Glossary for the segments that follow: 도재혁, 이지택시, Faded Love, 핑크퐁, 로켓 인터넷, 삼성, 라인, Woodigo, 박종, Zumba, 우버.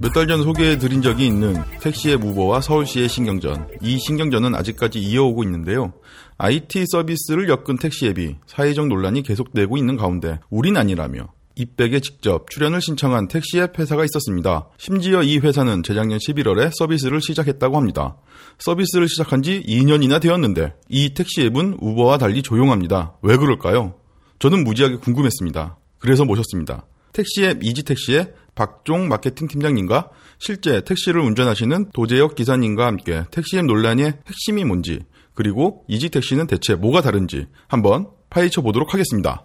몇 달 전 소개해드린 적이 있는 택시의 우버와 서울시의 신경전. 이 신경전은 아직까지 이어오고 있는데요. IT 서비스를 엮은 택시 앱이 사회적 논란이 계속되고 있는 가운데 우린 아니라며 입백에 직접 출연을 신청한 택시앱 회사가 있었습니다. 심지어 이 회사는 재작년 11월에 서비스를 시작했다고 합니다. 서비스를 시작한 지 2년이나 되었는데 이 택시앱은 우버와 달리 조용합니다. 왜 그럴까요? 저는 무지하게 궁금했습니다. 그래서 모셨습니다. 택시앱 이지택시의 박종 마케팅 팀장님과 실제 택시를 운전하시는 도재혁 기사님과 함께 택시앱 논란의 핵심이 뭔지, 그리고 이지택시는 대체 뭐가 다른지 한번 파헤쳐 보도록 하겠습니다.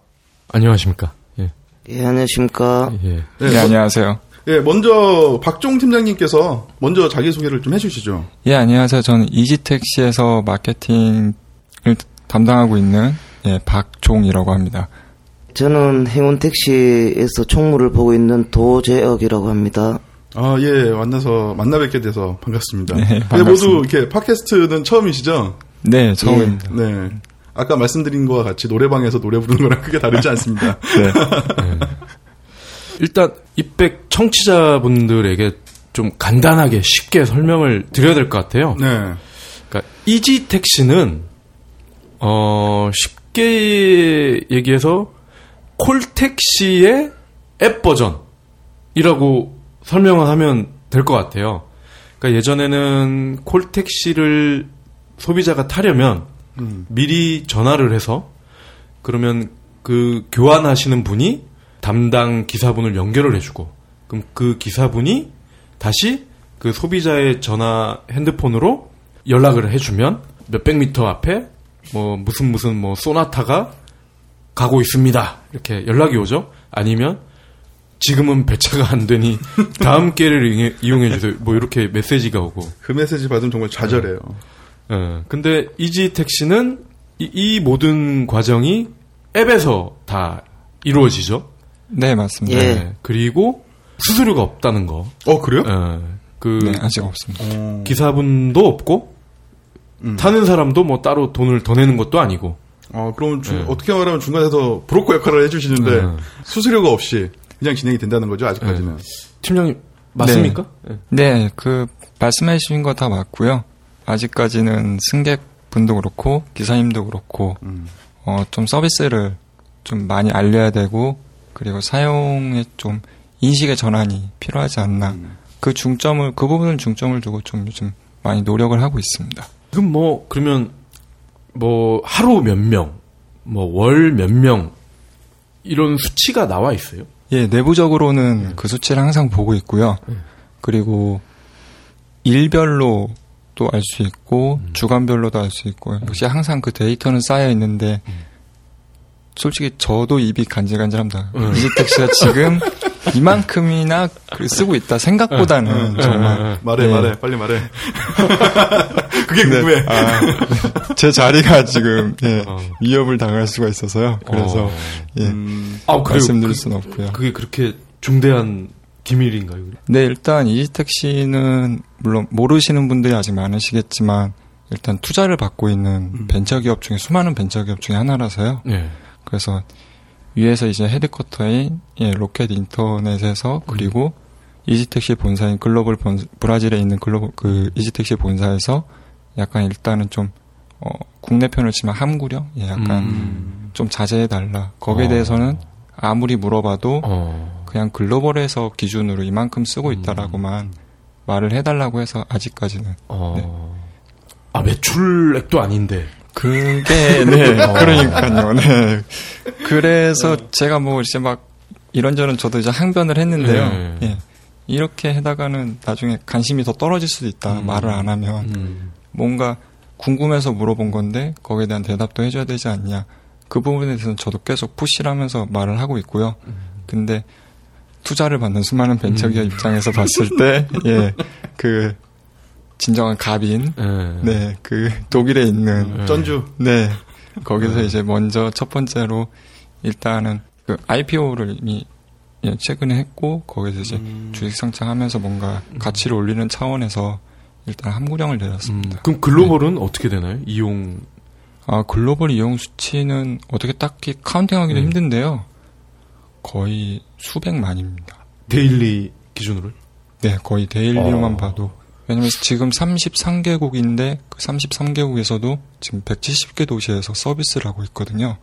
안녕하십니까? 예, 안녕하십니까? 예, 네, 안녕하세요. 예, 먼저 박종 팀장님께서 먼저 자기소개를 좀 해주시죠. 예, 안녕하세요. 저는 이지택시에서 마케팅을 담당하고 있는 박종이라고 합니다. 저는 행운택시에서 총무를 보고 있는 도재혁이라고 합니다. 아, 예, 만나 뵙게 돼서 반갑습니다. 네, 반갑습니다. 네, 모두 이렇게 팟캐스트는 처음이시죠? 네, 처음입니다. 예, 네. 아까 말씀드린 거와 같이 노래방에서 노래 부르는 거랑 크게 다르지 않습니다. 네. 일단 입백 청취자분들에게 좀 간단하게 쉽게 설명을 드려야 될 것 같아요. 네. 그러니까 이지택시는 쉽게 얘기해서 콜택시의 앱 버전이라고 설명을 하면 될 것 같아요. 그러니까 예전에는 콜택시를 소비자가 타려면 미리 전화를 해서, 그러면 그 교환하시는 분이 담당 기사분을 연결을 해주고, 그럼 그 기사분이 다시 그 소비자의 전화 핸드폰으로 연락을 해주면 몇백 미터 앞에 뭐 무슨 소나타가 가고 있습니다, 이렇게 연락이 오죠. 아니면 지금은 배차가 안 되니 다음 기회를 이용해 주세요, 뭐 이렇게 메시지가 오고. 그 메시지 받으면 정말 좌절해요. 예, 근데 이지택시는 이 모든 과정이 앱에서 다 이루어지죠. 네, 맞습니다. 예. 예, 그리고 수수료가 없다는 거. 그래요? 예, 네, 아직 없습니다. 기사분도 없고 타는 사람도 뭐 따로 돈을 더 내는 것도 아니고. 그럼 어떻게 말하면 중간에서 브로커 역할을 해주시는데 수수료가 없이 그냥 진행이 된다는 거죠, 아직까지는. 예. 팀장님 맞습니까? 네, 네, 그 말씀해주신 거 다 맞고요. 아직까지는 승객분도 그렇고 기사님도 그렇고 좀 서비스를 좀 많이 알려야 되고, 그리고 사용에 좀 인식의 전환이 필요하지 않나, 그 부분은 중점을 두고 좀 요즘 많이 노력을 하고 있습니다. 지금 그러면 하루 몇 명, 월 몇 명 이런 수치가 나와 있어요? 예, 내부적으로는 그 수치를 항상 보고 있고요. 그리고 일별로 또 알 수 있고 주간별로도 알 수 있고, 역시 항상 그 데이터는 쌓여 있는데 솔직히 저도 입이 간질간질합니다. 이지택시가 지금 이만큼이나 쓰고 있다 생각보다는 정말 말해 빨리 말해. 그게 궁금해. 제 자리가 지금 위협을 당할 수가 있어서요. 그래서 말씀드릴 수는 없고요. 그게 그렇게 중대한 기밀인가요? 네, 일단 이지택시는 물론 모르시는 분들이 아직 많으시겠지만 일단 투자를 받고 있는 벤처기업 중에 수많은 벤처기업 중에 하나라서요. 네. 그래서 위에서 이제 헤드쿼터인 로켓 인터넷에서, 그리고 이지택시 본사인 글로벌 브라질에 있는 글로벌 그 이지택시 본사에서 약간 일단은 좀 국내 편을 치면 함구령, 약간 좀 자제해달라, 거기에 대해서는 아무리 물어봐도 그냥 글로벌에서 기준으로 이만큼 쓰고 있다라고만 말을 해달라고 해서 아직까지는. 네. 아, 매출액도 아닌데. 그게, 네. 그러니까요. 네. 그래서 제가 이제 이런저런 저도 이제 항변을 했는데요. 네. 예. 이렇게 해다가는 나중에 관심이 더 떨어질 수도 있다. 말을 안 하면. 뭔가 궁금해서 물어본 건데 거기에 대한 대답도 해줘야 되지 않냐. 그 부분에 대해서는 저도 계속 푸시를 하면서 말을 하고 있고요. 근데 투자를 받는 수많은 벤처기업 입장에서 봤을 때, 그 진정한 갑인, 네, 그 독일에 있는 전주, 네, 거기서 이제 먼저 첫 번째로 일단은 그 IPO를 이미 최근에 했고, 거기서 이제 주식 상장하면서 뭔가 가치를 올리는 차원에서 일단 함구령을 내렸습니다. 그럼 글로벌은 어떻게 되나요? 이용 글로벌 이용 수치는 어떻게 딱히 카운팅하기는 힘든데요. 거의 수백만입니다. 데일리 기준으로? 네, 거의 데일리로만 봐도. 왜냐면 지금 33개국인데 그 33개국에서도 지금 170개 도시에서 서비스를 하고 있거든요.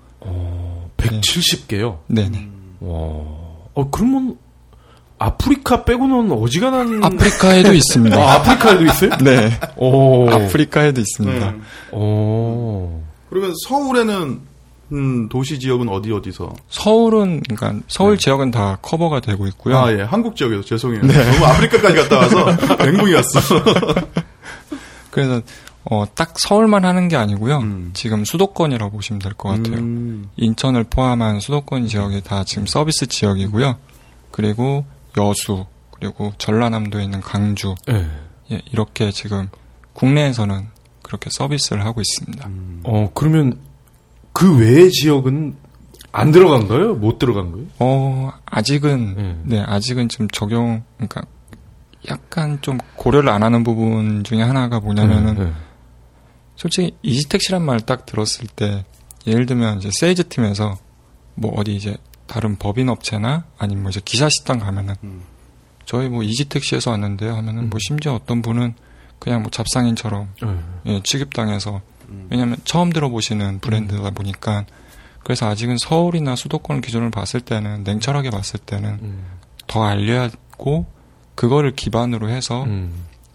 170개요? 네네. 그러면 아프리카 빼고는 어지간한... 아프리카에도 있습니다. 아프리카에도 있어요? 네. 아프리카에도 있습니다. 그러면 서울에는 도시 지역은 어디서? 서울은 그러니까 서울 지역은 다 커버가 되고 있고요. 아, 예. 한국 지역에서 죄송해요. 네. 너무 아프리카까지 갔다 와서 맹붕이 왔어. 그래서 딱 서울만 하는 게 아니고요. 지금 수도권이라고 보시면 될 것 같아요. 인천을 포함한 수도권 지역이 다 지금 서비스 지역이고요. 그리고 여수, 그리고 전라남도에 있는 강주, 예, 이렇게 지금 국내에서는 그렇게 서비스를 하고 있습니다. 그러면 그 외의 지역은 안 들어간 거예요? 못 들어간 거예요? 아직은, 네, 아직은 지금 그러니까 약간 좀 고려를 안 하는 부분 중에 하나가 뭐냐면은, 솔직히 이지택시란 말 딱 들었을 때, 예를 들면 이제 세일즈 팀에서 뭐 어디 이제 다른 법인 업체나 아니면 뭐 이제 기사 식당 가면은, 저희 뭐 이지택시에서 왔는데요 하면은 뭐 심지어 어떤 분은 그냥 뭐 잡상인처럼 예, 취급당해서 왜냐하면 처음 들어보시는 브랜드다 보니까 그래서 아직은 서울이나 수도권 기준을 봤을 때는 냉철하게 봤을 때는 더 알려야 하고 그거를 기반으로 해서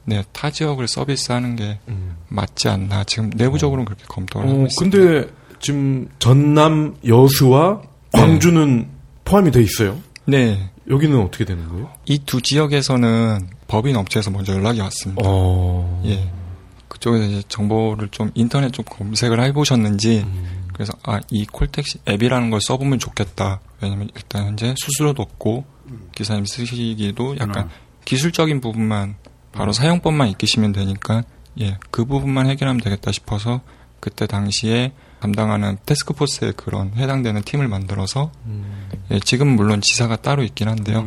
네, 타 지역을 서비스하는 게 맞지 않나 지금 내부적으로는 그렇게 검토를 하고 있습니다. 근데 지금 전남 여수와 광주는 포함이 돼 있어요? 네. 여기는 어떻게 되는 거예요? 이 두 지역에서는 법인 업체에서 먼저 연락이 왔습니다. 예. 그쪽에서 이제 정보를 좀 인터넷 좀 검색을 해보셨는지 그래서 이 콜택시 앱이라는 걸 써보면 좋겠다. 왜냐면 일단 현재 수수료도 없고 기사님 쓰시기도 약간 기술적인 부분만 바로 사용법만 익히시면 되니까 예, 그 부분만 해결하면 되겠다 싶어서 그때 당시에 담당하는 태스크포스의 그런 해당되는 팀을 만들어서 예, 지금 물론 지사가 따로 있긴 한데요.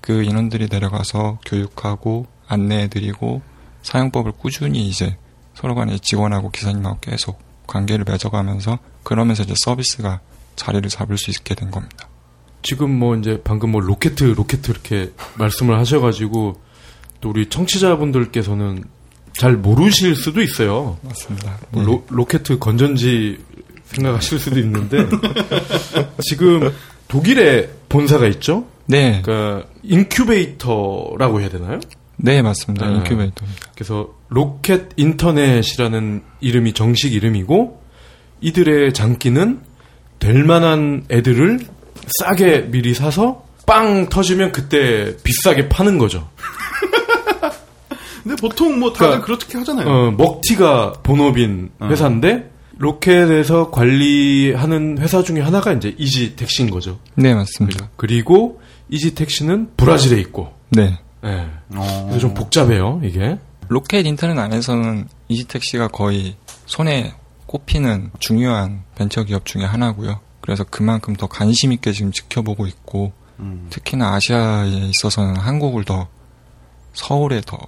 그 인원들이 내려가서 교육하고 안내해드리고 사용법을 꾸준히 이제 서로 간에 직원하고 기사님하고 계속 관계를 맺어가면서 그러면서 이제 서비스가 자리를 잡을 수 있게 된 겁니다. 지금 뭐 이제 방금 뭐 로켓 이렇게 말씀을 하셔가지고 또 우리 청취자분들께서는 잘 모르실 수도 있어요. 맞습니다. 네. 로켓 건전지 생각하실 수도 있는데 지금 독일에 본사가 있죠? 네. 그러니까 인큐베이터라고 해야 되나요? 네, 맞습니다. 인큐베이터입니다. 그래서 로켓 인터넷이라는 이름이 정식 이름이고 이들의 장기는 될 만한 애들을 싸게 미리 사서 빵 터지면 그때 비싸게 파는 거죠. 근데 보통 뭐 다들 그렇게 하잖아요. 먹튀가 본업인 회사인데 로켓에서 관리하는 회사 중에 하나가 이제 이지택시인 거죠. 네, 맞습니다. 그리고 이지택시는 브라질에 있고. 네. 네. 그래서 좀 복잡해요, 이게. 로켓 인터넷 안에서는 이지택시가 거의 손에 꼽히는 중요한 벤처기업 중에 하나고요. 그래서 그만큼 더 관심 있게 지금 지켜보고 있고 특히나 아시아에 있어서는 한국을 더 서울에 더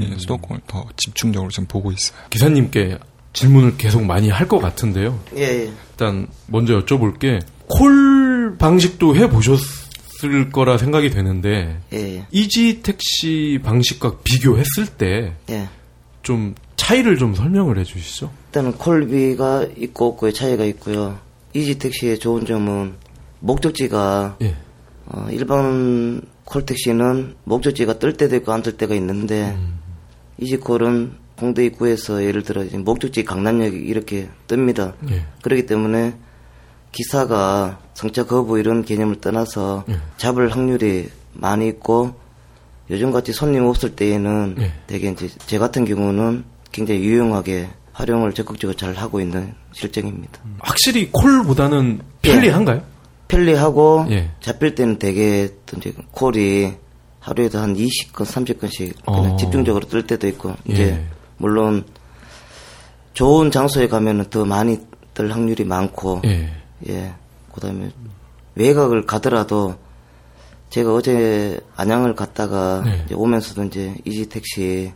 예, 수도권을 더 집중적으로 지금 보고 있어요. 기사님께 질문을 계속 많이 할 것 같은데요. 예. 일단 먼저 여쭤볼게 콜 방식도 해보셨을 거라 생각이 되는데 예. 이지택시 방식과 비교했을 때 좀 차이를 좀 설명을 해주시죠. 일단은 콜비가 있고 없고의 차이가 있고요. 이지택시의 좋은 점은 목적지가 일반 콜택시는 목적지가 뜰 때도 있고 안 뜰 때가 있는데 이지콜은 홍대 입구에서 예를 들어 목적지 강남역 이렇게 뜹니다. 예. 그렇기 때문에 기사가 성차 거부 이런 개념을 떠나서 잡을 확률이 많이 있고 요즘같이 손님 없을 때에는 되게 이제 제 같은 경우는 굉장히 유용하게 활용을 적극적으로 잘 하고 있는 실정입니다. 확실히 콜보다는 편리한가요? 편리하고 잡힐 때는 되게 콜이 하루에도 한 20건, 30건씩 그냥 집중적으로 뜰 때도 있고 이제 물론 좋은 장소에 가면은 더 많이 뜰 확률이 많고 예, 그다음에 외곽을 가더라도 제가 어제 안양을 갔다가 이제 오면서도 이제 이지택시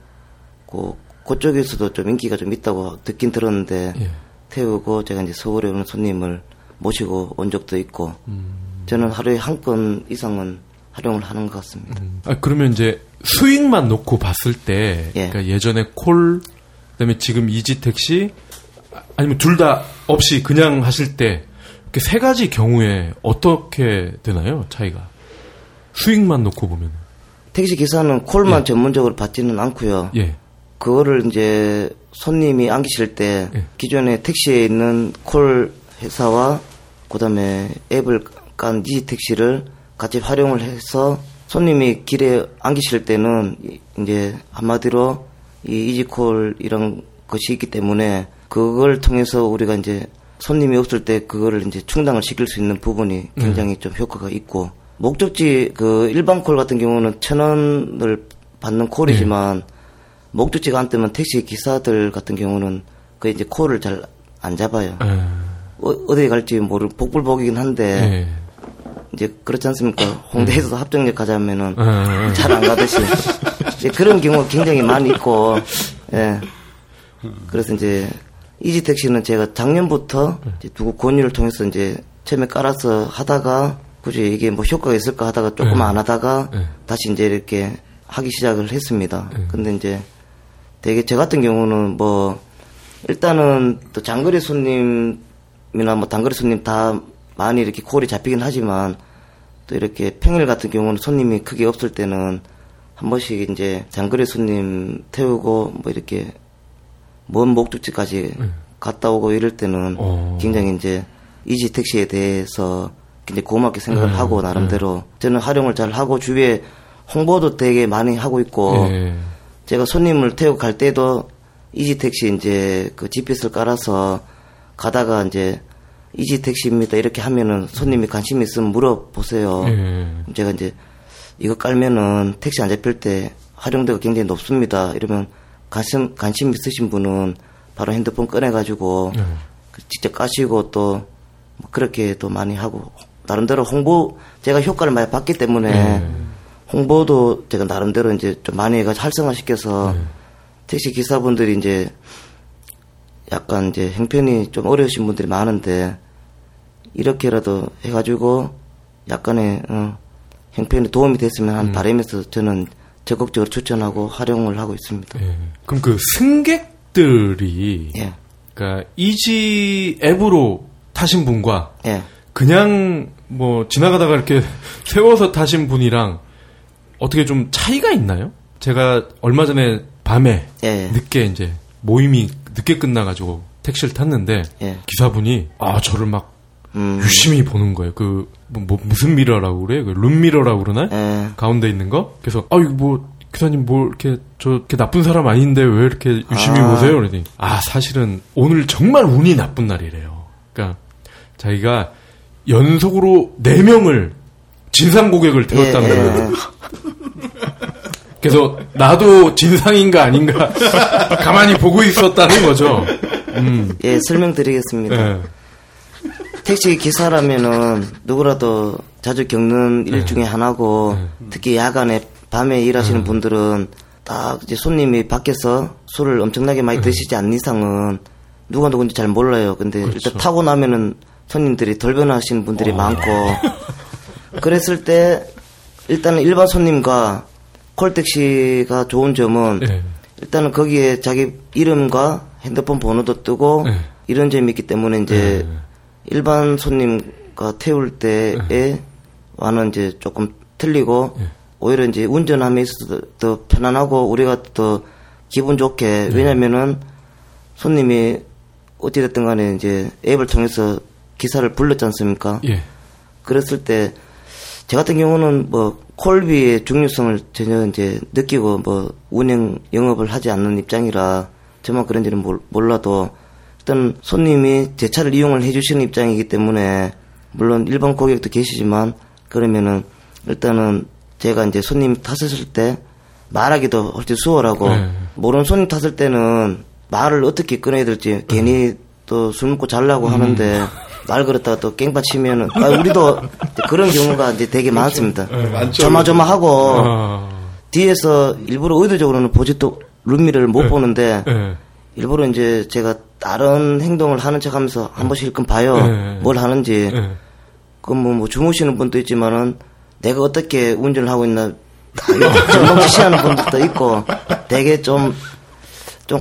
그쪽에서도 좀 인기가 좀 있다고 듣긴 들었는데 태우고 제가 이제 서울에 오는 손님을 모시고 온 적도 있고 저는 하루에 한 건 이상은 활용을 하는 것 같습니다. 아, 그러면 이제 수익만 놓고 봤을 때 예. 그러니까 예전에 콜 그다음에 지금 이지택시 아니면 둘 다 없이 그냥 하실 때 이렇게 세 가지 경우에 어떻게 되나요? 차이가 수익만 놓고 보면 택시 기사는 콜만 예. 전문적으로 받지는 않고요. 예. 그거를 이제 손님이 안기실 때 예. 기존에 택시에 있는 콜 회사와 그다음에 앱을 깐 이지택시를 같이 활용을 해서 손님이 길에 안기실 때는 이제 한마디로 이 이지콜 이런 것이 있기 때문에 그걸 통해서 우리가 이제 손님이 없을 때 그거를 이제 충당을 시킬 수 있는 부분이 굉장히 좀 효과가 있고 목적지 그 일반 콜 같은 경우는 1,000원을 받는 콜이지만 목적지가 안 뜨면 택시 기사들 같은 경우는 그 이제 콜을 잘 안 잡아요. 어디에 갈지 모를 복불복이긴 한데 이제 그렇지 않습니까? 홍대에서 합정역 가자면은 잘 안 가듯이 이제 그런 경우가 굉장히 많이 있고, 예. 그래서 이제 이지택시는 제가 작년부터 이제 누구 권유를 통해서 이제 처음에 깔아서 하다가 굳이 이게 뭐 효과가 있을까 하다가 조금 안 하다가 다시 이제 이렇게 하기 시작을 했습니다. 근데 이제 되게 저 같은 경우는 뭐 일단은 또 장거리 손님이나 뭐 단거리 손님 다 많이 이렇게 콜이 잡히긴 하지만 또 이렇게 평일 같은 경우는 손님이 크게 없을 때는 한 번씩 이제 장거리 손님 태우고 뭐 이렇게 먼 목적지까지 갔다 오고 이럴 때는 굉장히 이제 이지택시에 대해서 굉장히 고맙게 생각을 하고 나름대로 저는 활용을 잘 하고 주위에 홍보도 되게 많이 하고 있고 제가 손님을 태우고 갈 때도 이지택시 이제 그 GPS를 깔아서 가다가 이제 이지택시입니다. 이렇게 하면은 손님이 관심 있으면 물어보세요. 제가 이제 이거 깔면은 택시 안 잡힐 때 활용도가 굉장히 높습니다. 이러면 관심 있으신 분은 바로 핸드폰 꺼내가지고 직접 까시고 또 뭐 그렇게 또 많이 하고 나름대로 홍보 제가 효과를 많이 봤기 때문에 홍보도 제가 나름대로 이제 좀 많이 해가지고 활성화시켜서 택시 기사분들이 이제 약간 이제 형편이 좀 어려우신 분들이 많은데 이렇게라도 해가지고 약간의 형편에 도움이 됐으면 하는 바람에서 저는 적극적으로 추천하고 활용을 하고 있습니다. 예. 그럼 그 승객들이 예. 그러니까 이지 앱으로 타신 분과 예. 그냥 뭐 지나가다가 이렇게 세워서 타신 분이랑 어떻게 좀 차이가 있나요? 제가 얼마 전에 밤에 예. 늦게 이제 모임이 늦게 끝나가지고 택시를 탔는데 예. 기사분이 아 저를 막 유심히 보는 거예요. 그 뭐 무슨 미러라고 그래? 그 룸미러라고 그러나? 예. 가운데 있는 거. 그래서 아 이거 뭐 기사님 뭐 이렇게 저 이렇게 나쁜 사람 아닌데 왜 이렇게 유심히 보세요? 그러더니 아 사실은 오늘 정말 운이 나쁜 날이래요. 그러니까 자기가 연속으로 4명을 진상 고객을 태웠다는 거예요. 예. 그래서 나도 진상인가 아닌가 가만히 보고 있었다는 거죠. 예, 설명드리겠습니다. 예. 택시 기사라면은 누구라도 자주 겪는 일 중에 하나고 특히 야간에 밤에 일하시는 분들은 딱 이제 손님이 밖에서 술을 엄청나게 많이 드시지 않는 이상은 누가 누군지 잘 몰라요. 근데 그렇죠. 일단 타고 나면은 손님들이 돌변하시는 분들이 많고 그랬을 때 일단은 일반 손님과 콜택시가 좋은 점은 예. 일단은 거기에 자기 이름과 핸드폰 번호도 뜨고 예. 이런 점이 있기 때문에 이제 예. 일반 손님과 태울 때에 예. 와는 이제 조금 틀리고 예. 오히려 이제 운전함에 있어서 더 편안하고 우리가 더 기분 좋게 예. 왜냐면은 손님이 어찌됐든 간에 이제 앱을 통해서 기사를 불렀지 않습니까? 예. 그랬을 때 저 같은 경우는 뭐 콜비의 중요성을 전혀 이제 느끼고 뭐 운영 영업을 하지 않는 입장이라 저만 그런지는 몰라도 일단 손님이 제 차를 이용을 해주시는 입장이기 때문에 물론 일반 고객도 계시지만 그러면은 일단은 제가 이제 손님 탔을 때 말하기도 훨씬 수월하고 모르는 손님 탔을 때는 말을 어떻게 꺼내야 될지 괜히 또 술 먹고 자려고 하는데. 말 그렇다가 또 깽판 치면은 아, 우리도 그런 경우가 이제 되게 그렇죠. 많습니다. 네, 조마조마하고 뒤에서 일부러 의도적으로는 보지도 룸미를 못 보는데 일부러 이제 제가 다른 행동을 하는 척 하면서 한 번씩 일끔 봐요. 네. 뭘 하는지. 네. 그럼 뭐 주무시는 분도 있지만은 내가 어떻게 운전을 하고 있나 전망치시하는 분들도 있고 되게 좀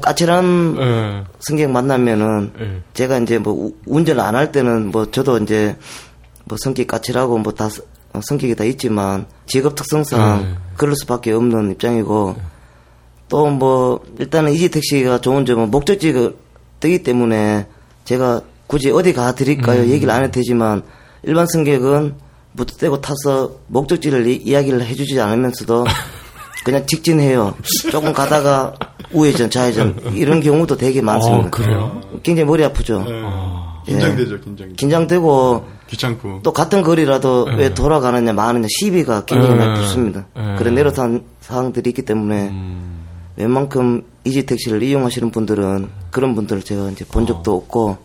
까칠한 네. 승객 만나면은 네. 제가 이제 뭐 운전을 안 할 때는 뭐 저도 이제 뭐 성격 까칠하고 뭐 다 성격이 다 있지만 직업 특성상 네. 그럴 수밖에 없는 입장이고 네. 또 뭐 일단은 이지택시가 좋은 점은 목적지가 뜨기 때문에 제가 굳이 어디 가드릴까요 얘기를 안 해도 되지만 일반 승객은 무턱대고 타서 목적지를 이야기를 해주지 않으면서도 그냥 직진해요. 조금 가다가 우회전, 좌회전 이런 경우도 되게 많습니다. 그래요? 굉장히 머리 아프죠. 네. 예. 긴장되죠. 긴장되고 귀찮고 또 같은 거리라도 네. 왜 돌아가느냐 마느냐 시비가 굉장히 많이 붙습니다. 네. 그런 애로사항 사항들이 있기 때문에 웬만큼 이지택시를 이용하시는 분들은 그런 분들을 제가 이제 본 적도 없고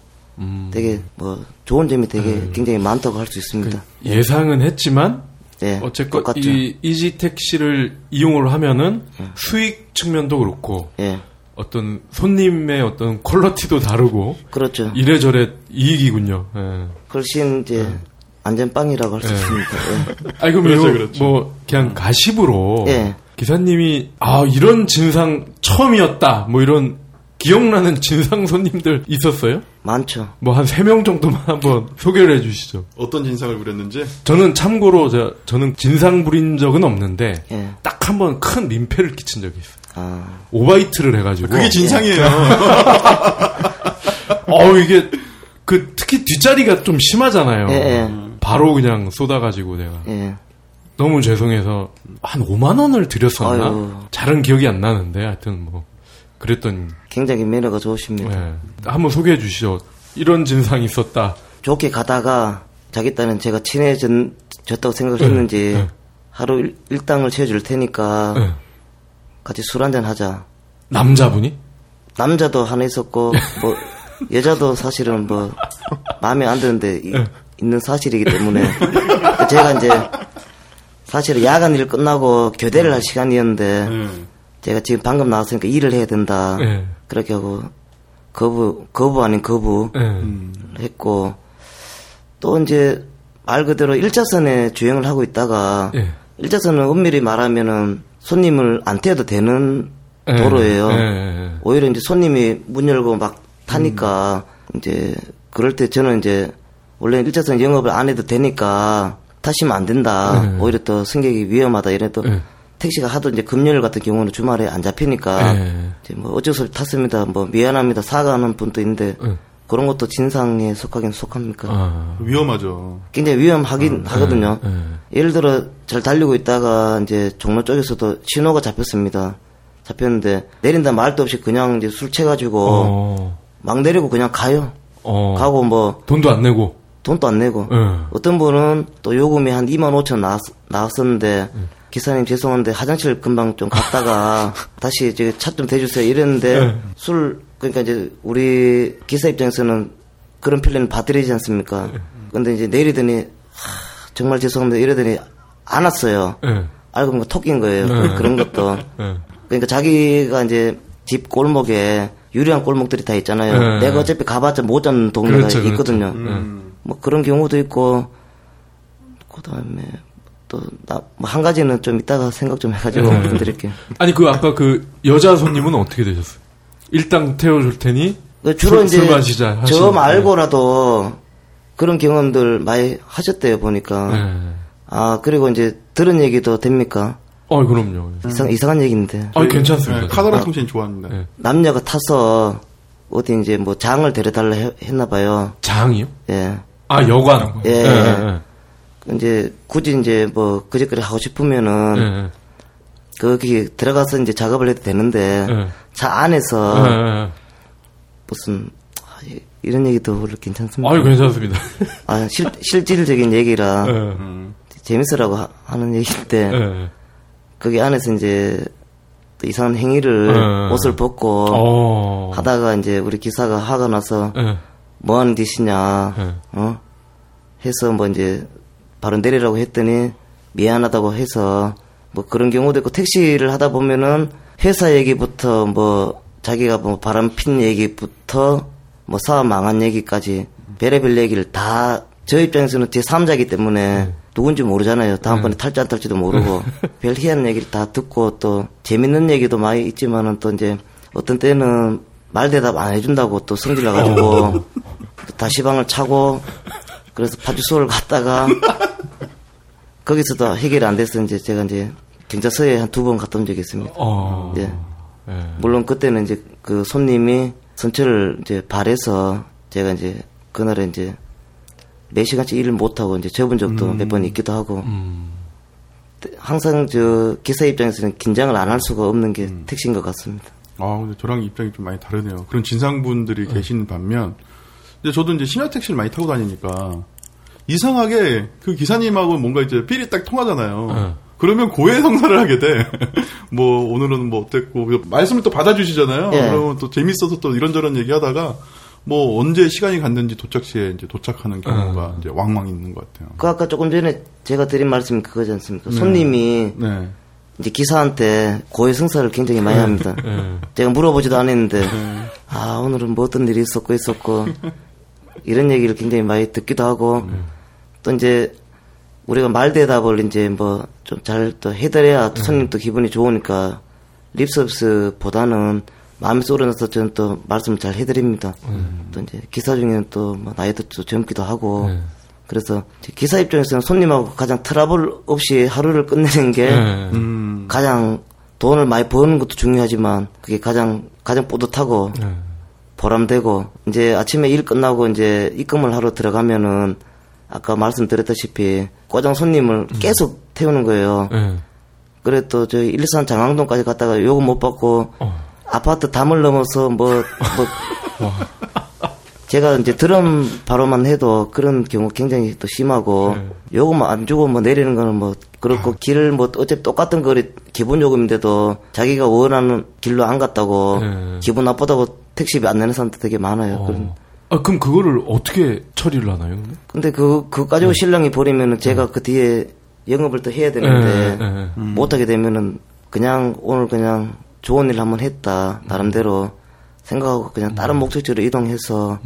되게 뭐 좋은 점이 되게 굉장히 많다고 할 수 있습니다. 그 예상은 했지만 네, 어쨌건 똑같죠. 이 이지택시를 이용을 하면은 수익 측면도 그렇고 네. 어떤 손님의 어떤 퀄리티도 다르고 그렇죠. 이래저래 이익이군요. 네. 훨씬 이제 안전빵이라고 할 수 있습니다. 네. 아니 그럼 그렇죠, 그렇죠. 뭐 그냥 가십으로 네. 기사님이 아 이런 진상 처음이었다 뭐 이런 기억나는 진상 손님들 있었어요? 많죠. 뭐 한 3명 정도만 한번 소개를 해주시죠. 어떤 진상을 부렸는지? 저는 참고로 저는 진상 부린 적은 없는데 예. 딱 한 번 큰 민폐를 끼친 적이 있어요. 아. 오바이트를 해가지고 그게 진상이에요. 이게 그 특히 뒷자리가 좀 심하잖아요. 예, 예. 바로 그냥 쏟아가지고 내가 예. 너무 죄송해서 한 5만 원을 드렸었나? 아유. 잘은 기억이 안 나는데 하여튼 뭐 그랬던. 굉장히 매너가 좋으십니다. 네. 한번 소개해 주시죠. 이런 진상이 있었다. 좋게 가다가 자기 딴은 제가 친해졌다고 생각을 했는지 하루 일당을 채워줄 테니까 같이 술 한잔 하자. 남자분이? 남자도 하나 있었고 뭐 여자도 사실은 뭐 마음에 안 드는데 있는 사실이기 때문에 제가 이제 사실은 야간 일 끝나고 교대를 할 시간이었는데 제가 지금 방금 나왔으니까 일을 해야 된다. 네. 그렇게 하고, 거부 아닌 거부. 네. 했고, 또 이제, 말 그대로 1차선에 주행을 하고 있다가, 네. 1차선은 엄밀히 말하면은 손님을 안 태워도 되는 네. 도로예요. 네. 오히려 이제 손님이 문 열고 막 타니까, 이제, 그럴 때 저는 이제, 원래 1차선 영업을 안 해도 되니까, 타시면 안 된다. 네. 오히려 또 승객이 위험하다. 이래도, 네. 택시가 하도 이제 금요일 같은 경우는 주말에 안 잡히니까 이제 뭐 어쩔 수 없이 탔습니다. 뭐 미안합니다. 사과하는 분도 있는데 그런 것도 진상에 속하긴 속합니까? 위험하죠. 굉장히 위험하긴 하거든요. 예를 들어 잘 달리고 있다가 이제 종로 쪽에서도 신호가 잡혔습니다. 잡혔는데 내린다 말도 없이 그냥 이제 술 취해가지고 막 내리고 그냥 가요. 가고 뭐 돈도 안 내고 어떤 분은 또 요금이 한 25,000 나왔었는데. 기사님 죄송한데 화장실 금방 좀 갔다가 다시 이제 차 좀 대주세요 이랬는데 술 그러니까 이제 우리 기사 입장에서는 그런 필름을 봐드리지 않습니까? 근데 이제 내리더니 정말 죄송한데 이러더니 안 왔어요. 알고 보니까 토끼인 거예요. 그런 것도 그러니까 자기가 이제 집 골목에 유리한 골목들이 다 있잖아요. 내가 어차피 가봤자 못 잡는 동네가 그렇죠, 있거든요. 그렇죠. 뭐 그런 경우도 있고 그다음에. 또 나 한 가지는 좀 이따가 생각 좀 해가지고 말씀드릴게요. 아니 그 아까 그 여자 손님은 어떻게 되셨어요? 일당 태워줄 테니 주로 이제 저 말고라도 그런 경험들 많이 하셨대요 보니까. 아 그리고 이제 들은 얘기도 됩니까? 그럼요. 이상한 얘기인데. 괜찮습니다. 카더라 통신 좋아합니다. 남녀가 타서 어디 이제 뭐 장을 데려달라 했나봐요. 장이요? 예. 아 여관. 예. 이제, 굳이 이제, 뭐, 그저그리 하고 싶으면은, 거기 들어가서 이제 작업을 해도 되는데, 차 안에서, 무슨, 이런 얘기도 원래 괜찮습니다. 아유, 괜찮습니다. 실질적인 얘기라, 재밌으라고 하는 얘기인데, 거기 안에서 이제, 또 이상한 행위를, 옷을 벗고, 하다가 이제 우리 기사가 화가 나서, 뭐 하는 짓이냐, 해서 뭐 이제, 바로 내리라고 했더니 미안하다고 해서 뭐 그런 경우도 있고 택시를 하다 보면은 회사 얘기부터 뭐 자기가 뭐 바람 핀 얘기부터 뭐 사업 망한 얘기까지 별의별 얘기를 다 저 입장에서는 제3자이기 때문에 누군지 모르잖아요. 다음번에 탈지 안 탈지도 모르고 별 희한한 얘기를 다 듣고 또 재밌는 얘기도 많이 있지만은 또 이제 어떤 때는 말 대답 안 해준다고 또 성질 나가지고 다시방을 차고 그래서 파주소를 갔다가 거기서도 해결이 안 돼서 이제 제가 이제 경찰서에 한 2번 갔다 온 적이 있습니다. 예. 물론 그때는 이제 그 손님이 선처를 이제 바래서 제가 이제 그날에 이제 4시간씩 일을 못하고 이제 접은 적도 몇 번 있기도 하고 항상 저 기사 입장에서는 긴장을 안 할 수가 없는 게 택시인 것 같습니다. 아, 근데 저랑 입장이 좀 많이 다르네요. 그런 진상분들이 계신 반면, 이제 저도 이제 신화택시를 많이 타고 다니니까, 이상하게 그 기사님하고 뭔가 이제 필이 딱 통하잖아요. 그러면 고해 성사를 하게 돼. 뭐, 오늘은 뭐 어땠고, 말씀을 또 받아주시잖아요. 예. 그러면 또 재밌어서 또 이런저런 얘기 하다가, 뭐 언제 시간이 갔는지 도착시에 이제 도착하는 경우가 이제 왕왕 있는 것 같아요. 그 아까 조금 전에 제가 드린 말씀이 그거지 않습니까? 네. 손님이. 네. 이제 기사한테 고해 성사를 굉장히 많이 합니다. 제가 물어보지도 않았는데, 아, 오늘은 뭐 어떤 일이 있었고, 이런 얘기를 굉장히 많이 듣기도 하고, 또 이제, 우리가 말 대답을 이제 뭐, 좀 잘 또 해드려야 손님도 기분이 좋으니까, 립서비스보다는 마음에 쏠려서 저는 또 말씀을 잘 해드립니다. 또 이제 기사 중에는 또 뭐 나이도 좀 젊기도 하고, 그래서 기사 입장에서는 손님하고 가장 트러블 없이 하루를 끝내는 게 가장 돈을 많이 버는 것도 중요하지만 그게 가장 뿌듯하고 보람되고 이제 아침에 일 끝나고 이제 입금을 하러 들어가면은 아까 말씀드렸다시피 과장 손님을 계속 태우는 거예요. 그래 또 저희 일산 장항동까지 갔다가 요금 못 받고 아파트 담을 넘어서 뭐 제가 이제 드럼 바로만 해도 그런 경우 굉장히 또 심하고 요금 안 주고 뭐 내리는 거는 뭐 그렇고 길을 뭐 어차피 똑같은 거리 기본 요금인데도 자기가 원하는 길로 안 갔다고 기분 나쁘다고 택시비 안 내는 사람도 되게 많아요. 그런. 아, 그럼 그거를 어떻게 처리를 하나요? 근데 그거 가지고 신랑이 버리면은 제가 그 뒤에 영업을 또 해야 되는데 못하게 되면은 그냥 오늘 그냥 좋은 일 한번 했다 나름대로. 생각하고 그냥 다른 목적지로 이동해서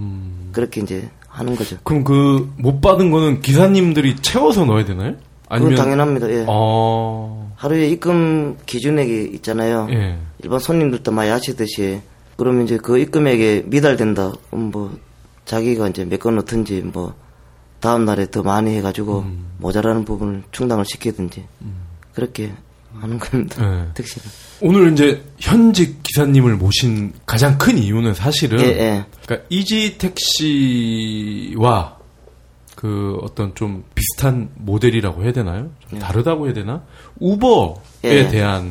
그렇게 이제 하는 거죠. 그럼 그 못 받은 거는 기사님들이 채워서 넣어야 되나요? 아니면 그건 당연합니다. 예. 아... 하루에 입금 기준액이 있잖아요. 예. 일반 손님들도 많이 아시듯이 그러면 이제 그 입금액에 미달된다. 뭐 자기가 이제 몇 건 넣든지 뭐 다음 날에 더 많이 해가지고 모자라는 부분을 충당을 시키든지 그렇게. 하는 겁니다. 네. 특히 오늘 이제 현직 기사님을 모신 가장 큰 이유는 사실은 그러니까 이지택시와 그 어떤 좀 비슷한 모델이라고 해야 되나요? 좀 다르다고 해야 되나? 우버에 대한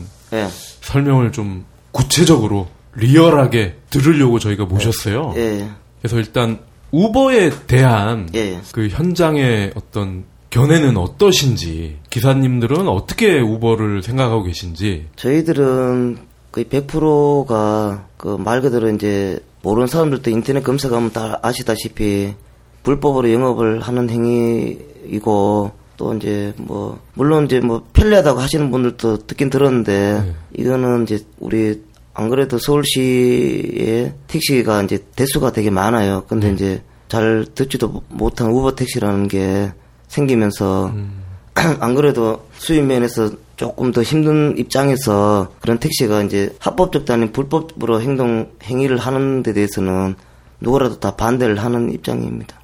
설명을 좀 구체적으로 리얼하게 들으려고 저희가 모셨어요. 그래서 일단 우버에 대한 그 현장의 어떤 견해는 어떠신지, 기사님들은 어떻게 우버를 생각하고 계신지? 저희들은 거의 100%가 그 말 그대로 이제 모르는 사람들도 인터넷 검색하면 다 아시다시피 불법으로 영업을 하는 행위이고 또 이제 뭐 물론 이제 뭐 편리하다고 하시는 분들도 듣긴 들었는데 이거는 이제 우리 안 그래도 서울시에 택시가 이제 대수가 되게 많아요. 근데 이제 잘 듣지도 못한 우버 택시라는 게 생기면서 안 그래도 수입 면에서 조금 더 힘든 입장에서 그런 택시가 이제 합법적도 아닌 불법으로 행위를 하는 데 대해서는 누구라도 다 반대를 하는 입장입니다.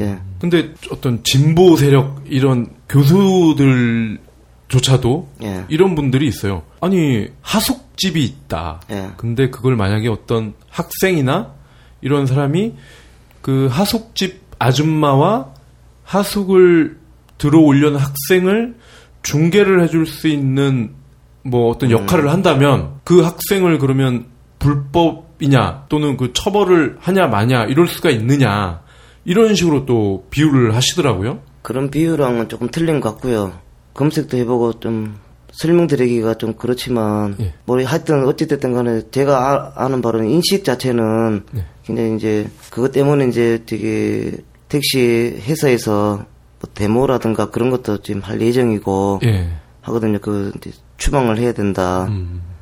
예. 근데 어떤 진보 세력 이런 교수들조차도 이런 분들이 있어요. 아니 하숙집이 있다. 근데 그걸 만약에 어떤 학생이나 이런 사람이 그 하숙집 아줌마와 하숙을 들어오려는 학생을 중개를 해줄 수 있는 뭐 어떤 역할을 한다면 그 학생을 그러면 불법이냐 또는 그 처벌을 하냐 마냐 이럴 수가 있느냐 이런 식으로 또 비유를 하시더라고요. 그런 비유랑은 조금 틀린 것 같고요. 검색도 해보고 좀 설명드리기가 좀 그렇지만 뭐 하여튼 어찌됐든 간에 제가 아는 바로는 인식 자체는 굉장히 이제 그것 때문에 이제 되게 택시 회사에서 뭐 데모라든가 그런 것도 지금 할 예정이고 하거든요. 그 이제 추방을 해야 된다.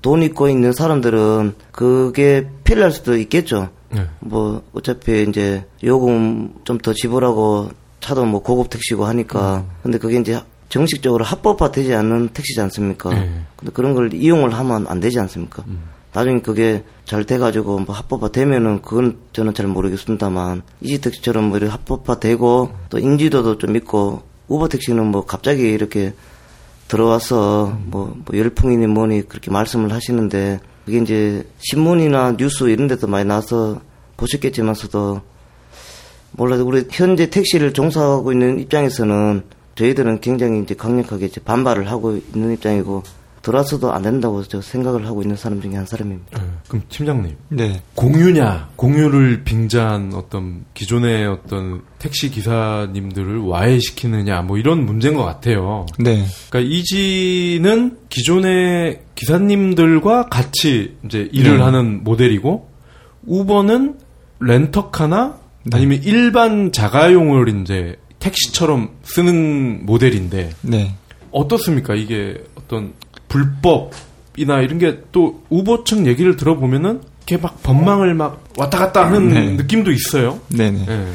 돈 있고 있는 사람들은 그게 필요할 수도 있겠죠. 네. 뭐 어차피 이제 요금 좀 더 지불하고 차도 뭐 고급 택시고 하니까. 근데 그게 이제 정식적으로 합법화되지 않는 택시지 않습니까? 네. 근데 그런 걸 이용을 하면 안 되지 않습니까? 나중에 그게 잘 돼가지고 뭐 합법화되면은 그건 저는 잘 모르겠습니다만 이지택시처럼 뭐 이렇게 합법화되고 또 인지도도 좀 있고 우버택시는 뭐 갑자기 이렇게 들어와서 뭐 열풍이니 뭐니 그렇게 말씀을 하시는데 그게 이제 신문이나 뉴스 이런 데도 많이 나와서 보셨겠지만서도 몰라도 우리 현재 택시를 종사하고 있는 입장에서는 저희들은 굉장히 이제 강력하게 이제 반발을 하고 있는 입장이고 들어와서도 안 된다고 저 생각을 하고 있는 사람 중에 한 사람입니다. 그럼 팀장님, 네. 공유를 빙자한 어떤 기존의 어떤 택시 기사님들을 와해시키느냐 뭐 이런 문제인 것 같아요. 네. 그러니까 이지는 기존의 기사님들과 같이 이제 일을 하는 모델이고 우버는 렌터카나 아니면 일반 자가용을 이제 택시처럼 쓰는 모델인데 네. 어떻습니까? 이게 어떤 불법이나 이런 게 또 우버 측 얘기를 들어보면은 이렇게 막 법망을 막 왔다 갔다 하는 네. 느낌도 있어요. 네네. 네.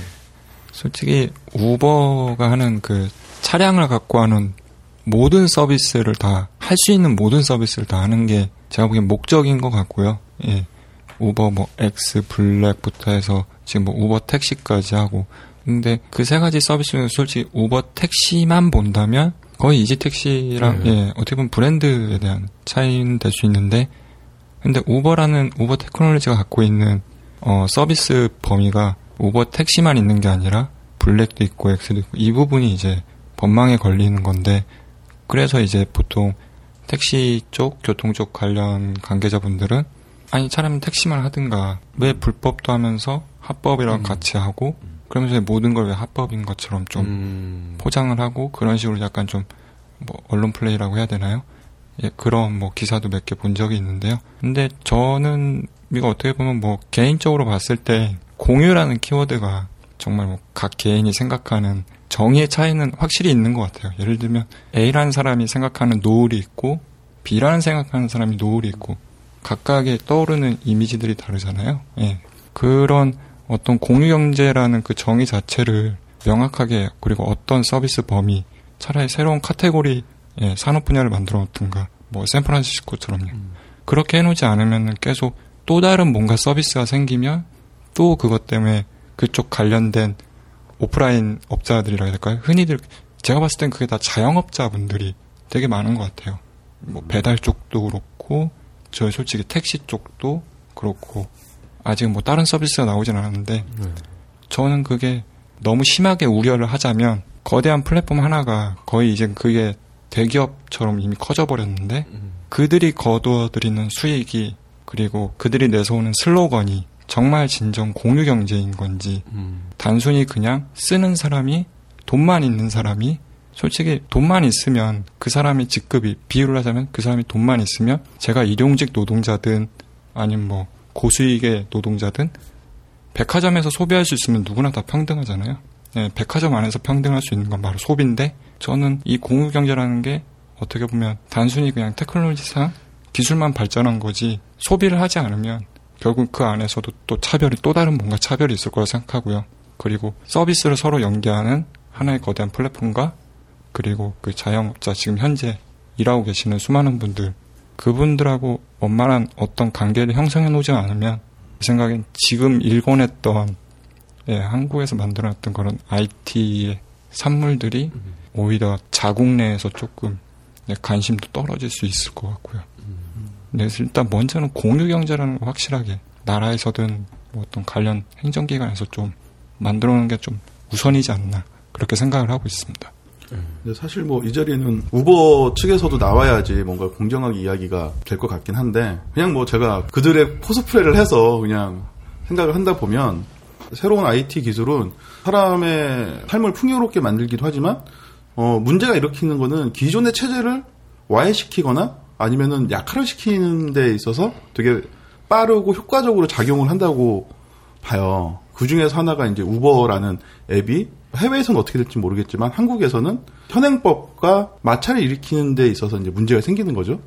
솔직히 우버가 하는 그 차량을 갖고 하는 모든 서비스를 다 할 수 있는 모든 서비스를 다 하는 게 제가 보기엔 목적인 것 같고요. 예. 우버 뭐 X 블랙부터 해서 지금 뭐 우버 택시까지 하고. 근데 그 세 가지 서비스는 솔직히 우버 택시만 본다면 거의 이지택시랑 예, 어떻게 보면 브랜드에 대한 차이는 될 수 있는데 근데 우버라는 우버 테크놀로지가 갖고 있는 서비스 범위가 우버 택시만 있는 게 아니라 블랙도 있고 엑스도 있고 이 부분이 이제 법망에 걸리는 건데 그래서 이제 보통 택시 쪽, 교통 쪽 관련 관계자분들은 아니 차라리 택시만 하든가 왜 불법도 하면서 합법이랑 같이 하고 그러면서 모든 걸 왜 합법인 것처럼 좀 포장을 하고 그런 식으로 약간 좀 뭐 언론 플레이라고 해야 되나요? 예, 그런 뭐 기사도 몇 개 본 적이 있는데요. 근데 저는 이거 어떻게 보면 뭐 개인적으로 봤을 때 공유라는 키워드가 정말 뭐 각 개인이 생각하는 정의의 차이는 확실히 있는 것 같아요. 예를 들면 A라는 사람이 생각하는 노을이 있고 B라는 생각하는 사람이 노을이 있고 각각의 떠오르는 이미지들이 다르잖아요. 예. 그런 어떤 공유경제라는 그 정의 자체를 명확하게 그리고 어떤 서비스 범위 차라리 새로운 카테고리 예, 산업 분야를 만들어 놓든가 뭐 샌프란시스코처럼요. 그렇게 해놓지 않으면 계속 또 다른 뭔가 서비스가 생기면 또 그것 때문에 그쪽 관련된 오프라인 업자들이라 해야 될까요? 흔히들 제가 봤을 땐 그게 다 자영업자분들이 되게 많은 것 같아요. 뭐 배달 쪽도 그렇고 저희 솔직히 택시 쪽도 그렇고 아직 뭐 다른 서비스가 나오진 않았는데 저는 그게 너무 심하게 우려를 하자면 거대한 플랫폼 하나가 거의 이제 그게 대기업처럼 이미 커져버렸는데 그들이 거두어들이는 수익이 그리고 그들이 내세우는 슬로건이 정말 진정 공유경제인 건지 단순히 그냥 쓰는 사람이 돈만 있는 사람이 솔직히 돈만 있으면 그 사람이 직급이 비유를 하자면 그 사람이 돈만 있으면 제가 일용직 노동자든 아니면 뭐 고수익의 노동자든 백화점에서 소비할 수 있으면 누구나 다 평등하잖아요. 네, 백화점 안에서 평등할 수 있는 건 바로 소비인데 저는 이 공유경제라는 게 어떻게 보면 단순히 그냥 테크놀로지상 기술만 발전한 거지 소비를 하지 않으면 결국 그 안에서도 또 차별이 또 다른 뭔가 차별이 있을 거라 생각하고요. 그리고 서비스를 서로 연계하는 하나의 거대한 플랫폼과 그리고 그 자영업자 지금 현재 일하고 계시는 수많은 분들 그분들하고 원만한 어떤 관계를 형성해 놓지 않으면 제 생각엔 지금 일궈냈던 예, 한국에서 만들어놨던 그런 IT의 산물들이 오히려 자국 내에서 조금 예, 관심도 떨어질 수 있을 것 같고요. 그래서 일단 먼저는 공유경제라는 거 확실하게 나라에서든 뭐 어떤 관련 행정기관에서 좀 만들어놓는 게 좀 우선이지 않나 그렇게 생각을 하고 있습니다. 근데 사실 뭐 이 자리는 우버 측에서도 나와야지 뭔가 공정하게 이야기가 될 것 같긴 한데 그냥 뭐 제가 그들의 코스프레를 해서 그냥 생각을 한다 보면 새로운 IT 기술은 사람의 삶을 풍요롭게 만들기도 하지만 문제가 일으키는 거는 기존의 체제를 와해시키거나 아니면은 약화를 시키는 데 있어서 되게 빠르고 효과적으로 작용을 한다고 봐요. 그 중에서 하나가 이제 우버라는 앱이 해외에서는 어떻게 될지 모르겠지만 한국에서는 현행법과 마찰을 일으키는 데 있어서 이제 문제가 생기는 거죠.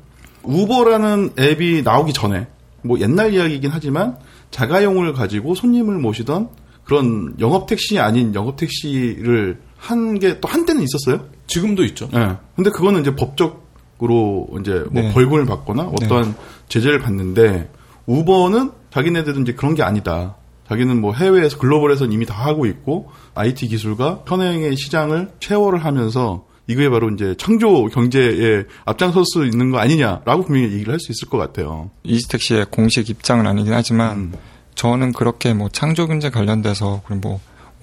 우버라는 앱이 나오기 전에 뭐 옛날 이야기이긴 하지만 자가용을 가지고 손님을 모시던 그런 영업택시 아닌 영업택시를 한 게 또 한때는 있었어요. 지금도 있죠. 예. 네. 근데 그거는 이제 법적으로 이제 뭐 네. 벌금을 받거나 어떠한 네. 제재를 받는데 우버는 자기네들은 이제 그런 게 아니다. 자기는 뭐 해외에서 글로벌에서는 이미 다 하고 있고 IT 기술과 현행의 시장을 채워를 하면서 이거에 바로 이제 창조 경제에 앞장설 수 있는 거 아니냐라고 분명히 얘기를 할 수 있을 것 같아요. 이지택시의 공식 입장은 아니긴 하지만 저는 그렇게 뭐 창조 경제 관련돼서 그리고 뭐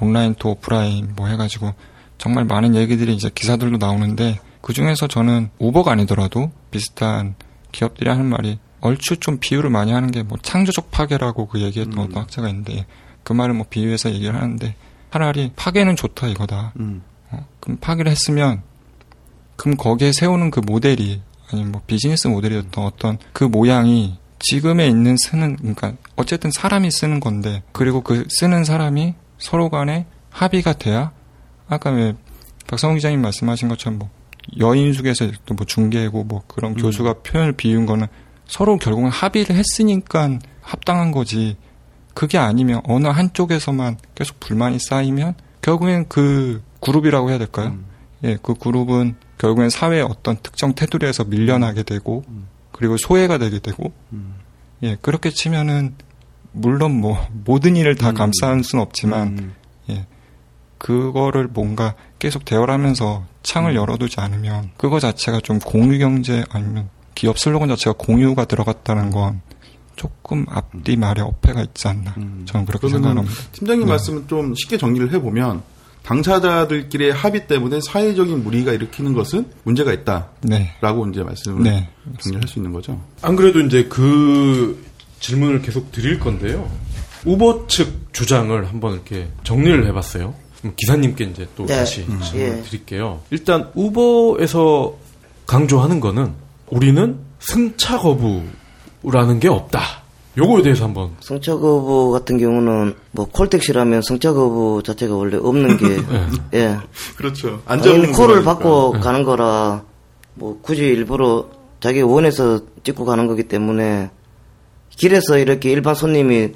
온라인 또 오프라인 뭐 해가지고 정말 많은 얘기들이 이제 기사들도 나오는데 그 중에서 저는 우버가 아니더라도 비슷한 기업들이 하는 말이 얼추 좀 비유를 많이 하는 게 뭐 창조적 파괴라고 그 얘기했던 어떤 학자가 있는데 그 말을 뭐 비유해서 얘기를 하는데 차라리 파괴는 좋다 이거다. 그럼 파괴를 했으면 그럼 거기에 세우는 그 모델이 아니면 뭐 비즈니스 모델이었던 어떤 그 모양이 지금에 있는 쓰는 그러니까 어쨌든 사람이 쓰는 건데 그리고 그 쓰는 사람이 서로 간에 합의가 돼야 아까 왜 박성훈 기자님 말씀하신 것처럼 뭐 여인숙에서 또 뭐 중개고 뭐 그런 교수가 표현을 비운 거는 서로 결국은 합의를 했으니까 합당한 거지 그게 아니면 어느 한쪽에서만 계속 불만이 쌓이면 결국엔 그 그룹이라고 해야 될까요? 예, 그 그룹은 결국엔 사회의 어떤 특정 테두리에서 밀려나게 되고 그리고 소외가 되게 되고 예, 그렇게 치면은 물론 뭐 모든 일을 다 감싸는 수는 없지만 예, 그거를 뭔가 계속 대열하면서 창을 열어두지 않으면 그거 자체가 좀 공유경제 아니면 기업 슬로건 자체가 공유가 들어갔다는 건 조금 앞뒤 말에 어폐가 있지 않나 저는 그렇게 생각합니다. 팀장님 네. 말씀은 좀 쉽게 정리를 해보면 당사자들끼리의 합의 때문에 사회적인 무리가 일으키는 것은 문제가 있다. 네. 라고 이제 말씀을 네. 정리할 수 있는 거죠. 안 그래도 이제 그 질문을 계속 드릴 건데요. 우버 측 주장을 한번 이렇게 정리를 해봤어요. 기사님께 이제 또 네. 다시 질문을 드릴게요. 일단 우버에서 강조하는 거는 우리는 승차 거부라는 게 없다. 요거에 대해서 한번. 승차 거부 같은 경우는 뭐 콜택시라면 승차 거부 자체가 원래 없는 게 예. 예. 그렇죠. 안전 콜을 받고 가는 거라 뭐 굳이 일부러 자기 원에서 찍고 가는 거기 때문에 길에서 이렇게 일반 손님이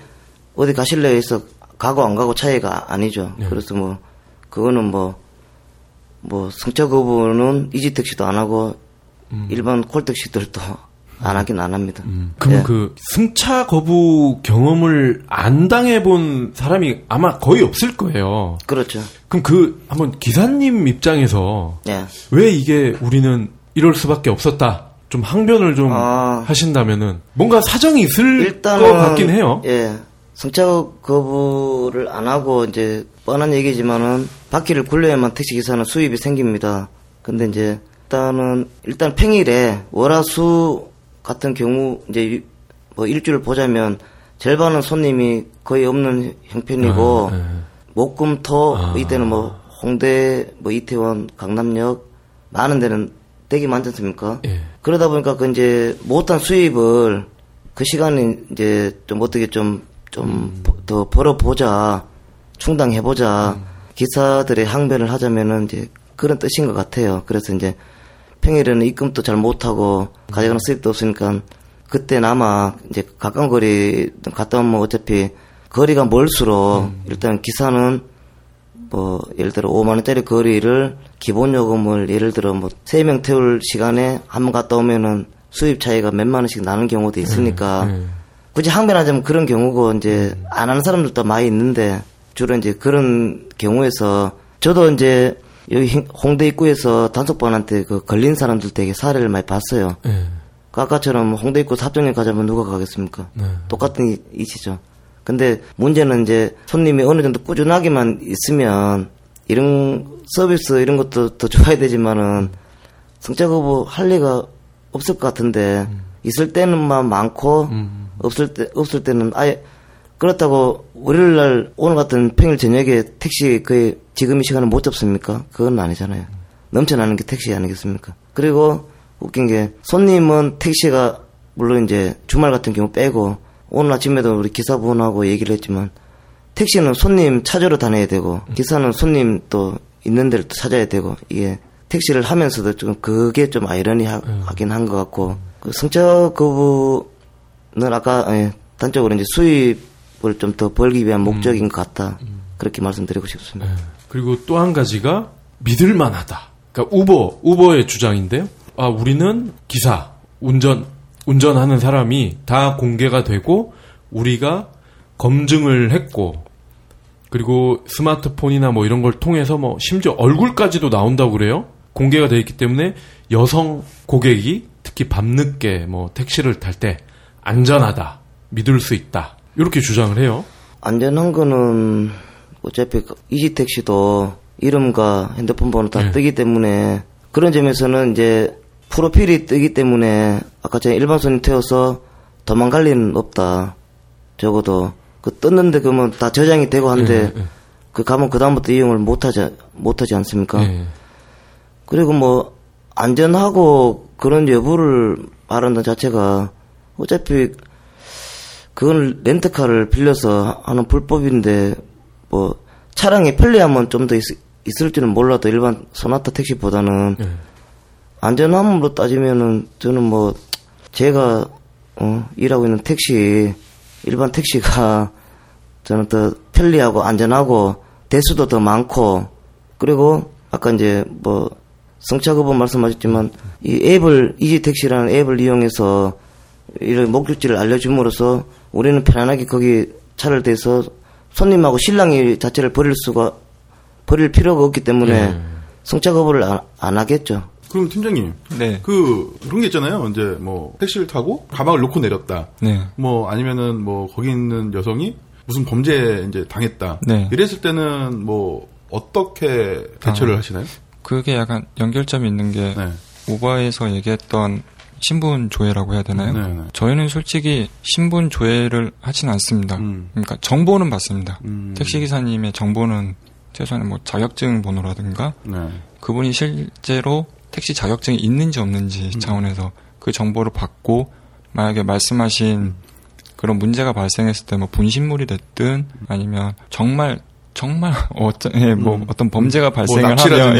어디 가실래요 해서 가고 안 가고 차이가 아니죠. 예. 그래서 뭐 그거는 뭐 승차 거부는 이지택시도 안 하고 일반 콜택시들도 안 하긴 안 합니다. 그럼 예. 그 승차 거부 경험을 안 당해본 사람이 아마 거의 없을 거예요. 그렇죠. 그럼 그 한번 기사님 입장에서 예. 왜 이게 우리는 이럴 수밖에 없었다. 좀 항변을 좀 하신다면은 뭔가 사정이 있을 일단은, 것 같긴 해요. 예. 승차 거부를 안 하고 이제 뻔한 얘기지만은 바퀴를 굴려야만 택시기사는 수입이 생깁니다. 근데 이제 일단 평일에 월화수 같은 경우 이제 뭐 일주를 보자면 절반은 손님이 거의 없는 형편이고 목금토 이때는 뭐 홍대 뭐 이태원 강남역 많은 데는 댁이 많지 않습니까? 예. 그러다 보니까 그 이제 못한 수입을 그 시간에 이제 좀 어떻게 좀 더 벌어보자 충당해보자 기사들의 항변을 하자면은 이제 그런 뜻인 것 같아요. 그래서 이제 평일에는 입금도 잘 못하고 가져가는 수입도 없으니까 그때나마 이제 가까운 거리 갔다 오면 어차피 거리가 멀수록 일단 기사는 뭐 예를 들어 5만원짜리 거리를 기본요금을 예를 들어 뭐 3명 태울 시간에 한번 갔다 오면은 수입 차이가 몇만원씩 나는 경우도 있으니까 굳이 항변하자면 그런 경우고 이제 안 하는 사람들도 많이 있는데 주로 이제 그런 경우에서 저도 이제 여기 홍대 입구에서 단속반한테 그 걸린 사람들 되게 사례를 많이 봤어요. 네. 아까처럼 홍대 입구에서 합정역 가자면 누가 가겠습니까? 네. 똑같은 이치죠. 근데 문제는 이제 손님이 어느 정도 꾸준하게만 있으면 이런 서비스 이런 것도 더 좋아야 되지만은 승차 거부 할 리가 없을 것 같은데 있을 때는만 많고 없을 때는 아예 그렇다고 월요일 날 오늘 같은 평일 저녁에 택시 거의 지금 이 시간을 못 잡습니까? 그건 아니잖아요. 넘쳐나는 게 택시 아니겠습니까? 그리고 웃긴 게 손님은 택시가 물론 이제 주말 같은 경우 빼고 오늘 아침에도 우리 기사분하고 얘기를 했지만 택시는 손님 찾으러 다녀야 되고 기사는 손님 또 있는 데를 또 찾아야 되고 이게 택시를 하면서도 좀 그게 좀 아이러니하긴 한 것 같고 성적 거부는 아까 단적으로 이제 수입을 좀 더 벌기 위한 목적인 것 같다. 그렇게 말씀드리고 싶습니다. 네. 그리고 또 한 가지가 믿을만하다. 그러니까 우버의 주장인데요. 아, 우리는 기사, 운전하는 사람이 다 공개가 되고 우리가 검증을 했고 그리고 스마트폰이나 뭐 이런 걸 통해서 뭐 심지어 얼굴까지도 나온다고 그래요. 공개가 되어 있기 때문에 여성 고객이 특히 밤늦게 뭐 택시를 탈 때 안전하다, 믿을 수 있다 이렇게 주장을 해요. 안전한 거는 어차피 이지택시도 이름과 핸드폰 번호 다 뜨기 때문에 그런 점에서는 이제 프로필이 뜨기 때문에 아까 전에 일반 손님 태워서 도망갈 리는 없다. 적어도 그 떴는데 그러면 다 저장이 되고 한데 그 가면 그 다음부터 이용을 못하지 않습니까? 그리고 뭐 안전하고 그런 여부를 말한다는 자체가 어차피 그건 렌트카를 빌려서 하는 불법인데 뭐 차량이 편리하면 좀 더 있을지는 몰라도 일반 소나타 택시보다는 안전함으로 따지면은 저는 뭐 제가 일하고 있는 택시 일반 택시가 저는 더 편리하고 안전하고 대수도 더 많고 그리고 아까 이제 뭐 승차급은 말씀하셨지만 이 앱을 이지택시라는 앱을 이용해서 이런 목적지를 알려줌으로써 우리는 편안하게 거기 차를 대서 손님하고 실랑이 자체를 버릴 필요가 없기 때문에 승차 거부를 안 하겠죠. 그럼 팀장님, 네. 그런 게 있잖아요. 이제 뭐 택시를 타고 가방을 놓고 내렸다. 네. 뭐 아니면은 뭐 거기 있는 여성이 무슨 범죄 이제 당했다. 네. 이랬을 때는 뭐 어떻게 대처를 하시나요? 그게 약간 연결점이 있는 게 우버에서 얘기했던 신분 조회라고 해야 되나요? 네네. 저희는 솔직히 신분 조회를 하진 않습니다. 그러니까 정보는 받습니다. 택시기사님의 정보는 최소한 뭐 자격증 번호라든가 그분이 실제로 택시 자격증이 있는지 없는지 차원에서 그 정보를 받고 만약에 말씀하신 그런 문제가 발생했을 때 뭐 분신물이 됐든 아니면 정말 어떤 범죄가 발생을 하면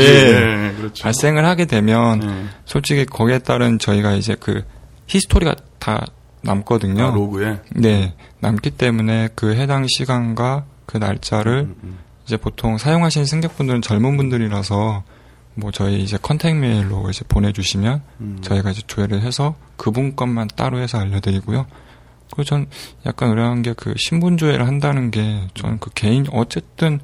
그렇죠. 발생을 하게 되면 솔직히 거기에 따른 저희가 이제 그 히스토리가 다 남거든요. 아, 로그에 네 남기 때문에 그 해당 시간과 그 날짜를 이제 보통 사용하신 승객분들은 젊은 분들이라서 뭐 저희 이제 컨택 메일로 이제 보내주시면 저희가 이제 조회를 해서 그분 것만 따로 해서 알려드리고요. 그 전 약간 의아한 게 그 신분 조회를 한다는 게 저는 그 개인 어쨌든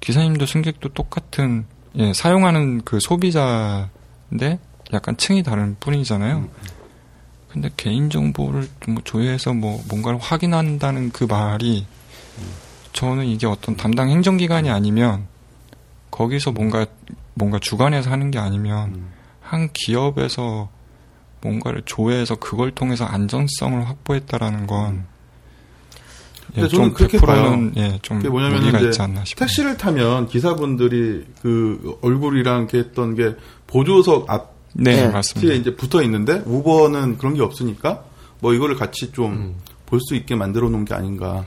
기사님도 승객도 똑같은 사용하는 그 소비자인데 약간 층이 다른 뿐이잖아요. 근데 개인 정보를 뭐 조회해서 뭐 뭔가를 확인한다는 그 말이 저는 이게 어떤 담당 행정기관이 아니면 거기서 뭔가 주관해서 하는 게 아니면 한 기업에서 뭔가를 조회해서 그걸 통해서 안전성을 확보했다라는 건 저는 그렇게 봐요. 좀 무리가 있지 않나 싶어요. 택시를 타면 기사분들이 그 얼굴이랑 이렇게 했던 게 보조석 앞 맞습니다. 이제 붙어 있는데 우버는 그런 게 없으니까 뭐 이거를 같이 좀 볼 수 있게 만들어 놓은 게 아닌가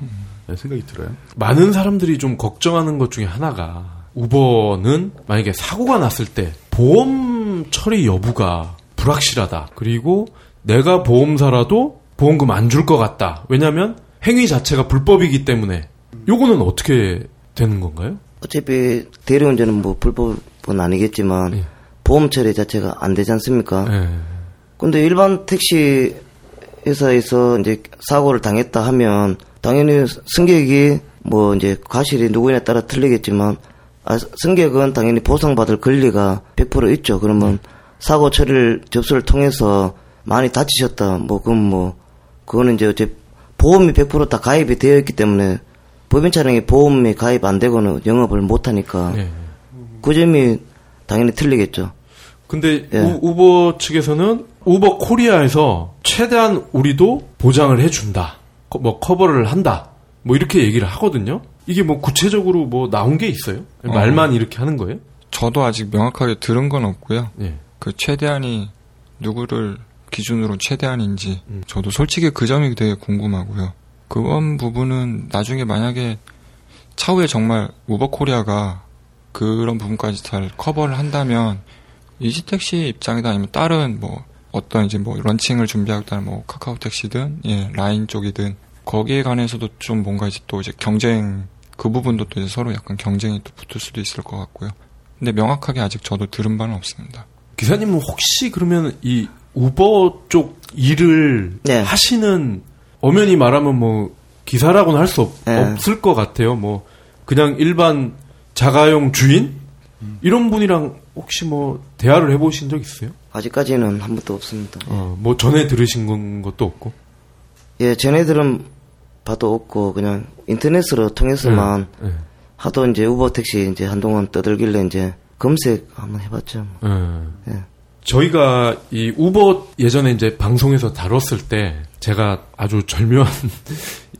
생각이 들어요. 많은 사람들이 좀 걱정하는 것 중에 하나가 우버는 만약에 사고가 났을 때 보험 처리 여부가 불확실하다. 그리고 내가 보험사라도 보험금 안 줄 것 같다. 왜냐하면 행위 자체가 불법이기 때문에 요거는 어떻게 되는 건가요? 어차피 대리운전은 뭐 불법은 아니겠지만 보험 처리 자체가 안 되지 않습니까? 근데 일반 택시 회사에서 이제 사고를 당했다 하면 당연히 승객이 뭐 이제 과실이 누구냐에 따라 틀리겠지만 승객은 당연히 보상받을 권리가 100% 있죠. 그러면 사고 처리를 접수를 통해서 많이 다치셨다. 그거는 이제 어째 보험이 100% 다 가입이 되어 있기 때문에 법인 차량이 보험이 가입 안 되고는 영업을 못 하니까 그 점이 당연히 틀리겠죠. 근데 우버 측에서는 우버 코리아에서 최대한 우리도 보장을 해준다. 뭐 커버를 한다. 뭐 이렇게 얘기를 하거든요. 이게 뭐 구체적으로 뭐 나온 게 있어요? 말만 이렇게 하는 거예요? 저도 아직 명확하게 들은 건 없고요. 그 최대한이 누구를 기준으로 최대한인지 저도 솔직히 그 점이 되게 궁금하고요. 그런 부분은 나중에 만약에 차후에 정말 우버코리아가 그런 부분까지 잘 커버를 한다면 이지택시 입장이다 아니면 다른 뭐 어떤 이제 뭐 런칭을 준비하고 있다는 뭐 카카오 택시든 예, 라인 쪽이든 거기에 관해서도 좀 뭔가 이제 또 이제 경쟁 그 부분도 또 이제 서로 약간 경쟁이 또 붙을 수도 있을 것 같고요. 근데 명확하게 아직 저도 들은 바는 없습니다. 기사님은 혹시 그러면 이 우버 쪽 일을 네. 하시는 엄연히 말하면 뭐 기사라고는 할 수 네. 없을 것 같아요. 뭐 그냥 일반 자가용 주인 이런 분이랑 혹시 뭐 대화를 해보신 적 있어요? 아직까지는 한 번도 없습니다. 뭐 전에 들으신 것도 없고? 예, 전에 들은 봐도 없고 그냥 인터넷으로 통해서만 네. 하도 이제 우버 택시 이제 한동안 떠들길래 이제 검색 한번 해봤죠. 뭐. 네. 예. 저희가 이 우버 예전에 이제 방송에서 다뤘을 때 제가 아주 절묘한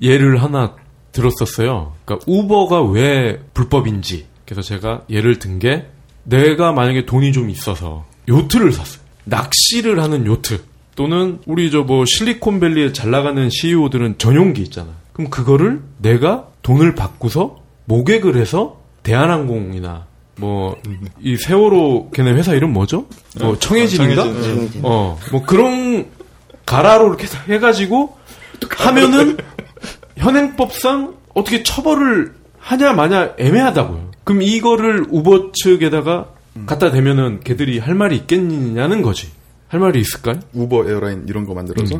예를 하나 들었었어요. 그러니까 우버가 왜 불법인지. 그래서 제가 예를 든 게 내가 만약에 돈이 좀 있어서 요트를 샀어요. 낚시를 하는 요트. 또는 우리 저 뭐 실리콘밸리에 잘 나가는 CEO들은 전용기 있잖아. 그럼 그거를 내가 돈을 받고서 모객을 해서 대한항공이나 뭐 이 세월호 걔네 회사 이름 뭐죠? 뭐 청해진인가? 청해진. 뭐 그런 가라로 이렇게 해가지고 하면은 현행법상 어떻게 처벌을 하냐 마냐 애매하다고요. 그럼 이거를 우버 측에다가 갖다 대면은 걔들이 할 말이 있겠냐는 거지. 할 말이 있을까요? 우버 에어라인 이런 거 만들어서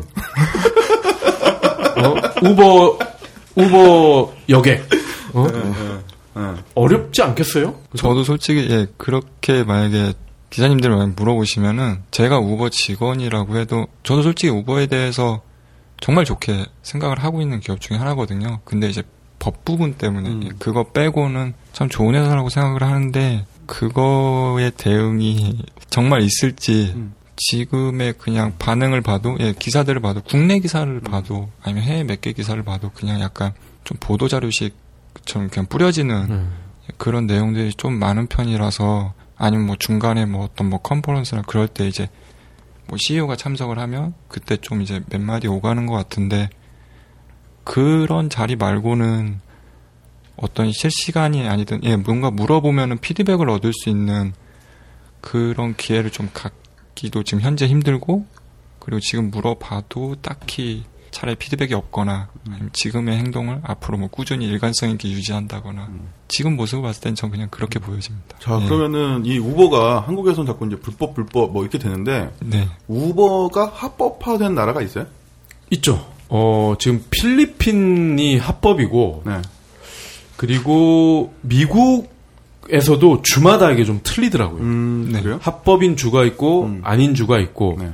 우버 여객. 어렵지 않겠어요? 저도 솔직히 예, 그렇게 만약에 기자님들 만약 물어보시면은 제가 우버 직원이라고 해도 저도 솔직히 우버에 대해서 정말 좋게 생각을 하고 있는 기업 중에 하나거든요. 근데 이제 법 부분 때문에 그거 빼고는 참 좋은 회사라고 생각을 하는데 그거에 대응이 정말 있을지 지금의 그냥 반응을 봐도 예, 기사들을 봐도 국내 기사를 봐도 아니면 해외 몇 개 기사를 봐도 그냥 약간 좀 보도자료식처럼 그냥 뿌려지는 그런 내용들이 좀 많은 편이라서 아니면 뭐 중간에 뭐 어떤 뭐 컨퍼런스나 그럴 때 이제 뭐 CEO가 참석을 하면 그때 좀 이제 몇 마디 오가는 것 같은데 그런 자리 말고는 어떤 실시간이 아니든 예, 뭔가 물어보면은 피드백을 얻을 수 있는 그런 기회를 좀 갖기도 지금 현재 힘들고 그리고 지금 물어봐도 딱히 차라리 피드백이 없거나 아니면 지금의 행동을 앞으로 뭐 꾸준히 일관성 있게 유지한다거나 지금 모습을 봤을 땐 전 그냥 그렇게 보여집니다. 자, 예. 그러면은 이 우버가 한국에서는 자꾸 이제 불법 뭐 이렇게 되는데 네. 우버가 합법화된 나라가 있어요? 있죠. 지금 필리핀이 합법이고 네. 그리고 미국에서도 주마다 이게 좀 틀리더라고요. 네. 그래요? 합법인 주가 있고 아닌 주가 있고 네.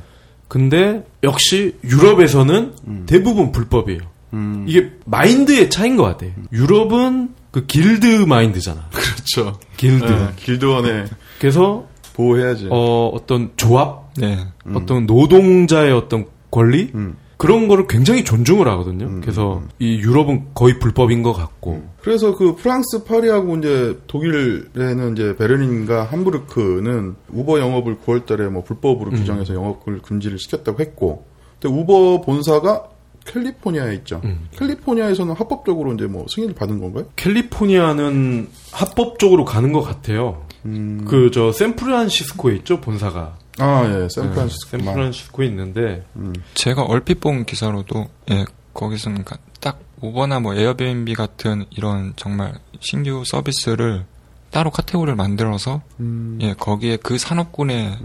근데 역시 유럽에서는 대부분 불법이에요. 이게 마인드의 차이인 것 같아. 유럽은 그 길드 마인드잖아. 그렇죠. 길드. 네, 길드원에. 그래서 보호해야지. 어떤 조합, 네. 어떤 노동자의 어떤 권리 그런 거를 굉장히 존중을 하거든요. 그래서 이 유럽은 거의 불법인 것 같고. 그래서 그 프랑스 파리하고 이제 독일에는 이제 베를린과 함부르크는 우버 영업을 9월달에 뭐 불법으로 규정해서 영업을 금지를 시켰다고 했고, 근데 우버 본사가 캘리포니아에 있죠. 캘리포니아에서는 합법적으로 이제 뭐 승인을 받은 건가요? 캘리포니아는 합법적으로 가는 것 같아요. 그 저 샌프란시스코에 있죠 본사가. 아, 예, 샌프란시스코에 있는데, 제가 얼핏 본 기사로도, 예, 거기서는 딱 우버나 뭐 에어비앤비 같은 이런 정말 신규 서비스를 따로 카테고리를 만들어서, 예, 거기에 그 산업군에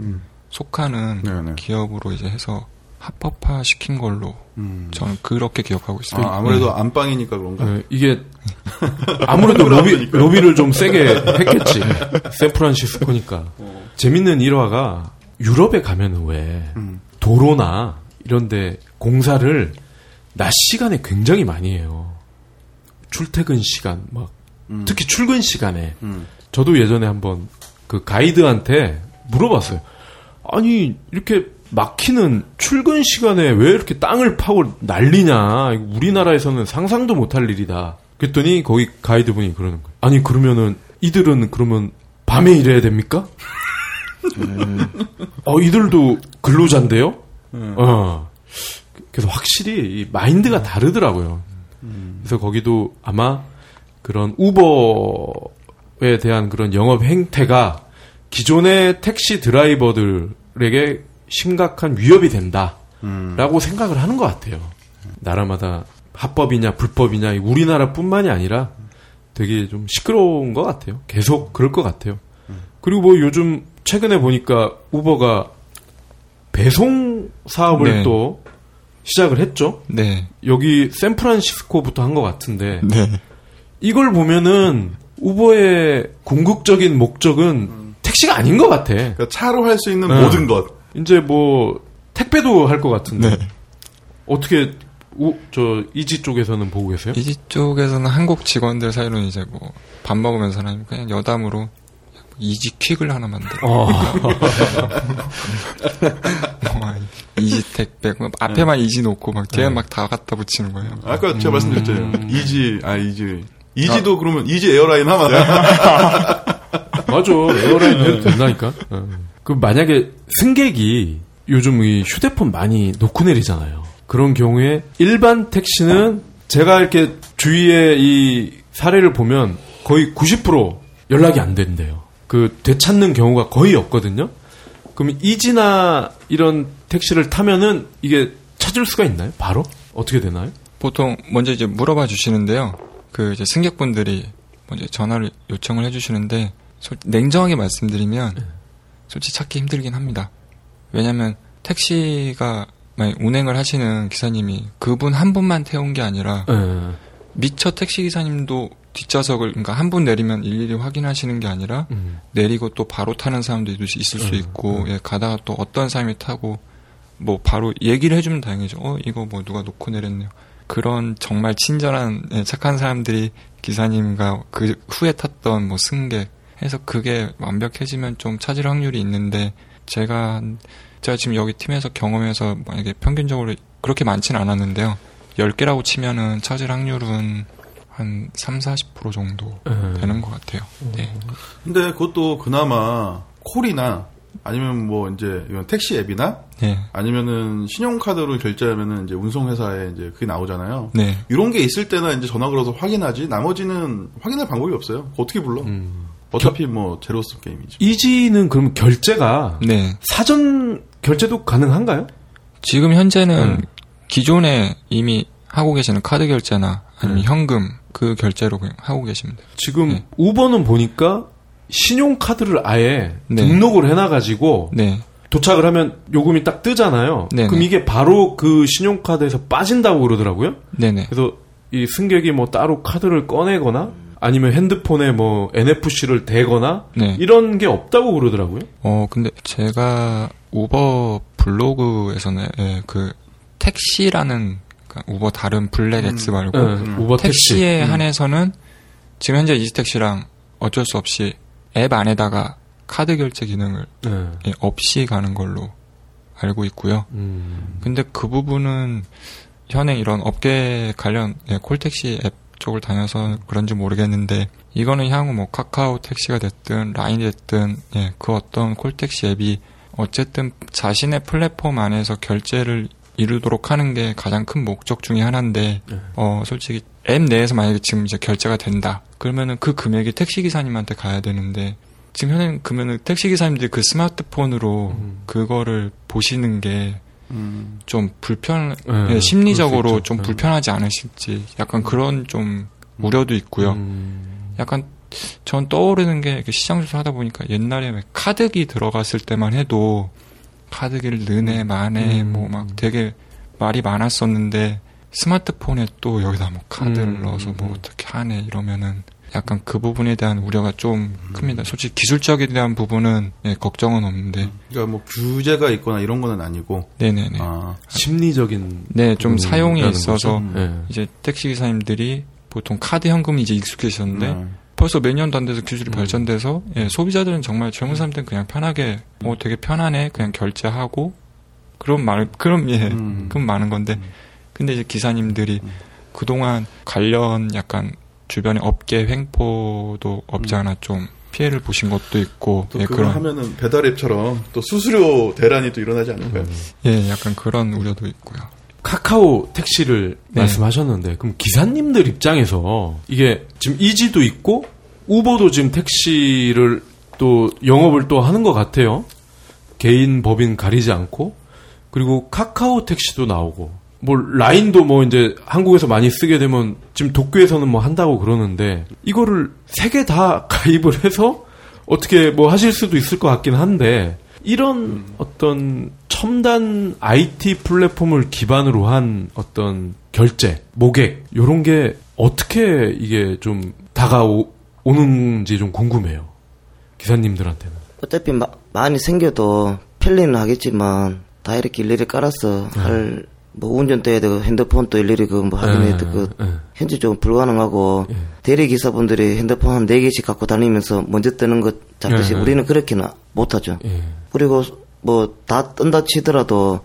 속하는 네네. 기업으로 이제 해서 합법화 시킨 걸로 저는 그렇게 기억하고 있어요. 아, 아무래도 네. 안방이니까 그런가? 네, 이게 아무래도 로비를 좀 세게 했겠지. 샌프란시스코니까. 재밌는 일화가 유럽에 가면은 왜 도로나 이런데 공사를 낮 시간에 굉장히 많이 해요. 출퇴근 시간 막 특히 출근 시간에 저도 예전에 한번 그 가이드한테 물어봤어요. 아니 이렇게 막히는 출근 시간에 왜 이렇게 땅을 파고 난리냐? 우리나라에서는 상상도 못할 일이다. 그랬더니 거기 가이드분이 그러는 거예요. 아니 그러면은 이들은 그러면 밤에 일해야 됩니까? 이들도 근로자인데요? 그래서 확실히 이 마인드가 다르더라고요. 그래서 거기도 아마 그런 우버에 대한 그런 영업 행태가 기존의 택시 드라이버들에게 심각한 위협이 된다라고 생각을 하는 것 같아요. 나라마다 합법이냐 불법이냐 우리나라뿐만이 아니라 되게 좀 시끄러운 것 같아요. 계속 그럴 것 같아요. 그리고 뭐 요즘 최근에 보니까 우버가 배송 사업을 네. 또 시작을 했죠. 네. 여기 샌프란시스코부터 한 것 같은데 네. 이걸 보면은 우버의 궁극적인 목적은 택시가 아닌 것 같아. 그러니까 차로 할 수 있는 네. 모든 것. 이제 뭐 택배도 할 것 같은데 네. 어떻게 저 이지 쪽에서는 보고 계세요? 이지 쪽에서는 한국 직원들 사이로는 이제 뭐 밥 먹으면서 그냥 여담으로 이지퀵을 하나 만들어. 이지택배 앞에만 네. 이지 놓고 막 뒤에 막 다 갖다 붙이는 거예요. 아까 제가 말씀드렸잖아요. 이지도 그러면 이지 에어라인 하면 맞아. 에어라인 해도 된다니까. 그 만약에 승객이 요즘 이 휴대폰 많이 놓고 내리잖아요. 그런 경우에 일반 택시는 제가 이렇게 주위에 이 사례를 보면 거의 90% 연락이 안 된대요. 그 되찾는 경우가 거의 없거든요. 그럼 이지나 이런 택시를 타면은 이게 찾을 수가 있나요? 바로? 어떻게 되나요? 보통 먼저 이제 물어봐 주시는데요. 그 이제 승객분들이 먼저 전화를 요청을 해 주시는데 냉정하게 말씀드리면 솔직히 찾기 힘들긴 합니다. 왜냐면 택시가 운행을 하시는 기사님이 그분 한 분만 태운 게 아니라 미처 택시 기사님도 뒷좌석을 그러니까 한 분 내리면 일일이 확인하시는 게 아니라 내리고 또 바로 타는 사람도 있을 수 있고 예, 가다가 또 어떤 사람이 타고 뭐 바로 얘기를 해주면 다행이죠. 이거 뭐 누가 놓고 내렸네요. 그런 정말 친절한 예, 착한 사람들이 기사님과 그 후에 탔던 뭐 승객 해서 그게 완벽해지면 좀 찾을 확률이 있는데 제가 지금 여기 팀에서 경험해서 만약에 평균적으로 그렇게 많지는 않았는데요. 10개라고 치면은 찾을 확률은 한 30-40% 정도 되는 것 같아요. 네. 근데 그것도 그나마 콜이나 아니면 뭐 이제 이런 택시 앱이나 네. 아니면은 신용카드로 결제하면은 이제 운송회사에 이제 그게 나오잖아요. 네. 이런 게 있을 때나 이제 전화 걸어서 확인하지 나머지는 확인할 방법이 없어요. 어떻게 불러? 어차피 뭐 제로섬 게임이죠. 이지는 그럼 결제가 네. 사전 결제도 가능한가요? 지금 현재는 기존에 이미 하고 계시는 카드 결제나 아니면 현금 그 결제로 그냥 하고 계십니다. 지금 네. 우버는 보니까 신용카드를 아예 네. 등록을 해놔가지고 네. 도착을 하면 요금이 딱 뜨잖아요. 네네. 그럼 이게 바로 그 신용카드에서 빠진다고 그러더라고요. 네네. 그래서 이 승객이 뭐 따로 카드를 꺼내거나 아니면 핸드폰에 뭐 NFC를 대거나 네. 이런 게 없다고 그러더라고요. 근데 제가 우버 블로그에서는 예, 그 택시라는 그러니까 우버 다른 블랙 X 말고 우버 택시에 한해서는 지금 현재 이지택시랑 어쩔 수 없이 앱 안에다가 카드 결제 기능을 예, 없이 가는 걸로 알고 있고요. 근데 그 부분은 현행 이런 업계 관련 예, 콜택시 앱 쪽을 다녀서 그런지 모르겠는데 이거는 향후 뭐 카카오 택시가 됐든 라인 됐든 예, 그 어떤 콜택시 앱이 어쨌든 자신의 플랫폼 안에서 결제를 이루도록 하는 게 가장 큰 목적 중에 하나인데 솔직히 앱 내에서 만약에 지금 이제 결제가 된다 그러면은 그 금액이 택시 기사님한테 가야 되는데 지금 현행 그러면은 택시 기사님들이 그 스마트폰으로 그거를 보시는 게 좀 심리적으로 좀 불편하지 않으실지, 약간 그런 좀 우려도 있고요. 약간 전 떠오르는 게 시장조사 하다 보니까 옛날에 카드기 들어갔을 때만 해도 카드기를 느네, 마네, 뭐 막 되게 말이 많았었는데 스마트폰에 또 여기다 뭐 카드를 넣어서 뭐 어떻게 하네 이러면은 약간 그 부분에 대한 우려가 좀 큽니다. 솔직히 기술적에 대한 부분은 예, 걱정은 없는데. 그러니까 뭐 규제가 있거나 이런 거는 아니고. 네네네. 아, 심리적인. 네, 좀 사용에 있어서 이제 택시 기사님들이 보통 카드 현금이 이제 익숙해지셨는데 벌써 몇 년도 안 돼서 기술이 발전돼서 예, 소비자들은 정말 젊은 사람들은 그냥 편하게 뭐 되게 편하네 그냥 결제하고 그럼 많은 건데 근데 이제 기사님들이 그동안 관련 약간 주변의 업계 횡포도 없지 않아 좀 피해를 보신 것도 있고 또 예, 그런 하면은 배달앱처럼 또 수수료 대란이 또 일어나지 않을까요? 예, 약간 그런 우려도 있고요. 카카오 택시를 네. 말씀하셨는데 그럼 기사님들 입장에서 이게 지금 이지도 있고 우버도 지금 택시를 또 영업을 또 하는 것 같아요. 개인 법인 가리지 않고, 그리고 카카오 택시도 나오고, 뭐 라인도 뭐 이제 한국에서 많이 쓰게 되면 지금 도쿄에서는 뭐 한다고 그러는데, 이거를 세 개 다 가입을 해서 어떻게 뭐 하실 수도 있을 것 같긴 한데, 이런 어떤 첨단 IT 플랫폼을 기반으로 한 어떤 결제, 모객 요런 게 어떻게 이게 좀 다가오는지 좀 궁금해요. 기사님들한테는. 어차피 많이 생겨도 편리는 하겠지만 다 이렇게 일일이 깔아서 할 뭐 운전대에 대고 핸드폰도 일일이 그 뭐 확인해야 되고 현재 좀 불가능하고 대리기사분들이 핸드폰 한 4개씩 갖고 다니면서 먼저 뜨는 것 잡듯이 우리는 그렇게는 못하죠. 그리고 뭐 다 뜬다 치더라도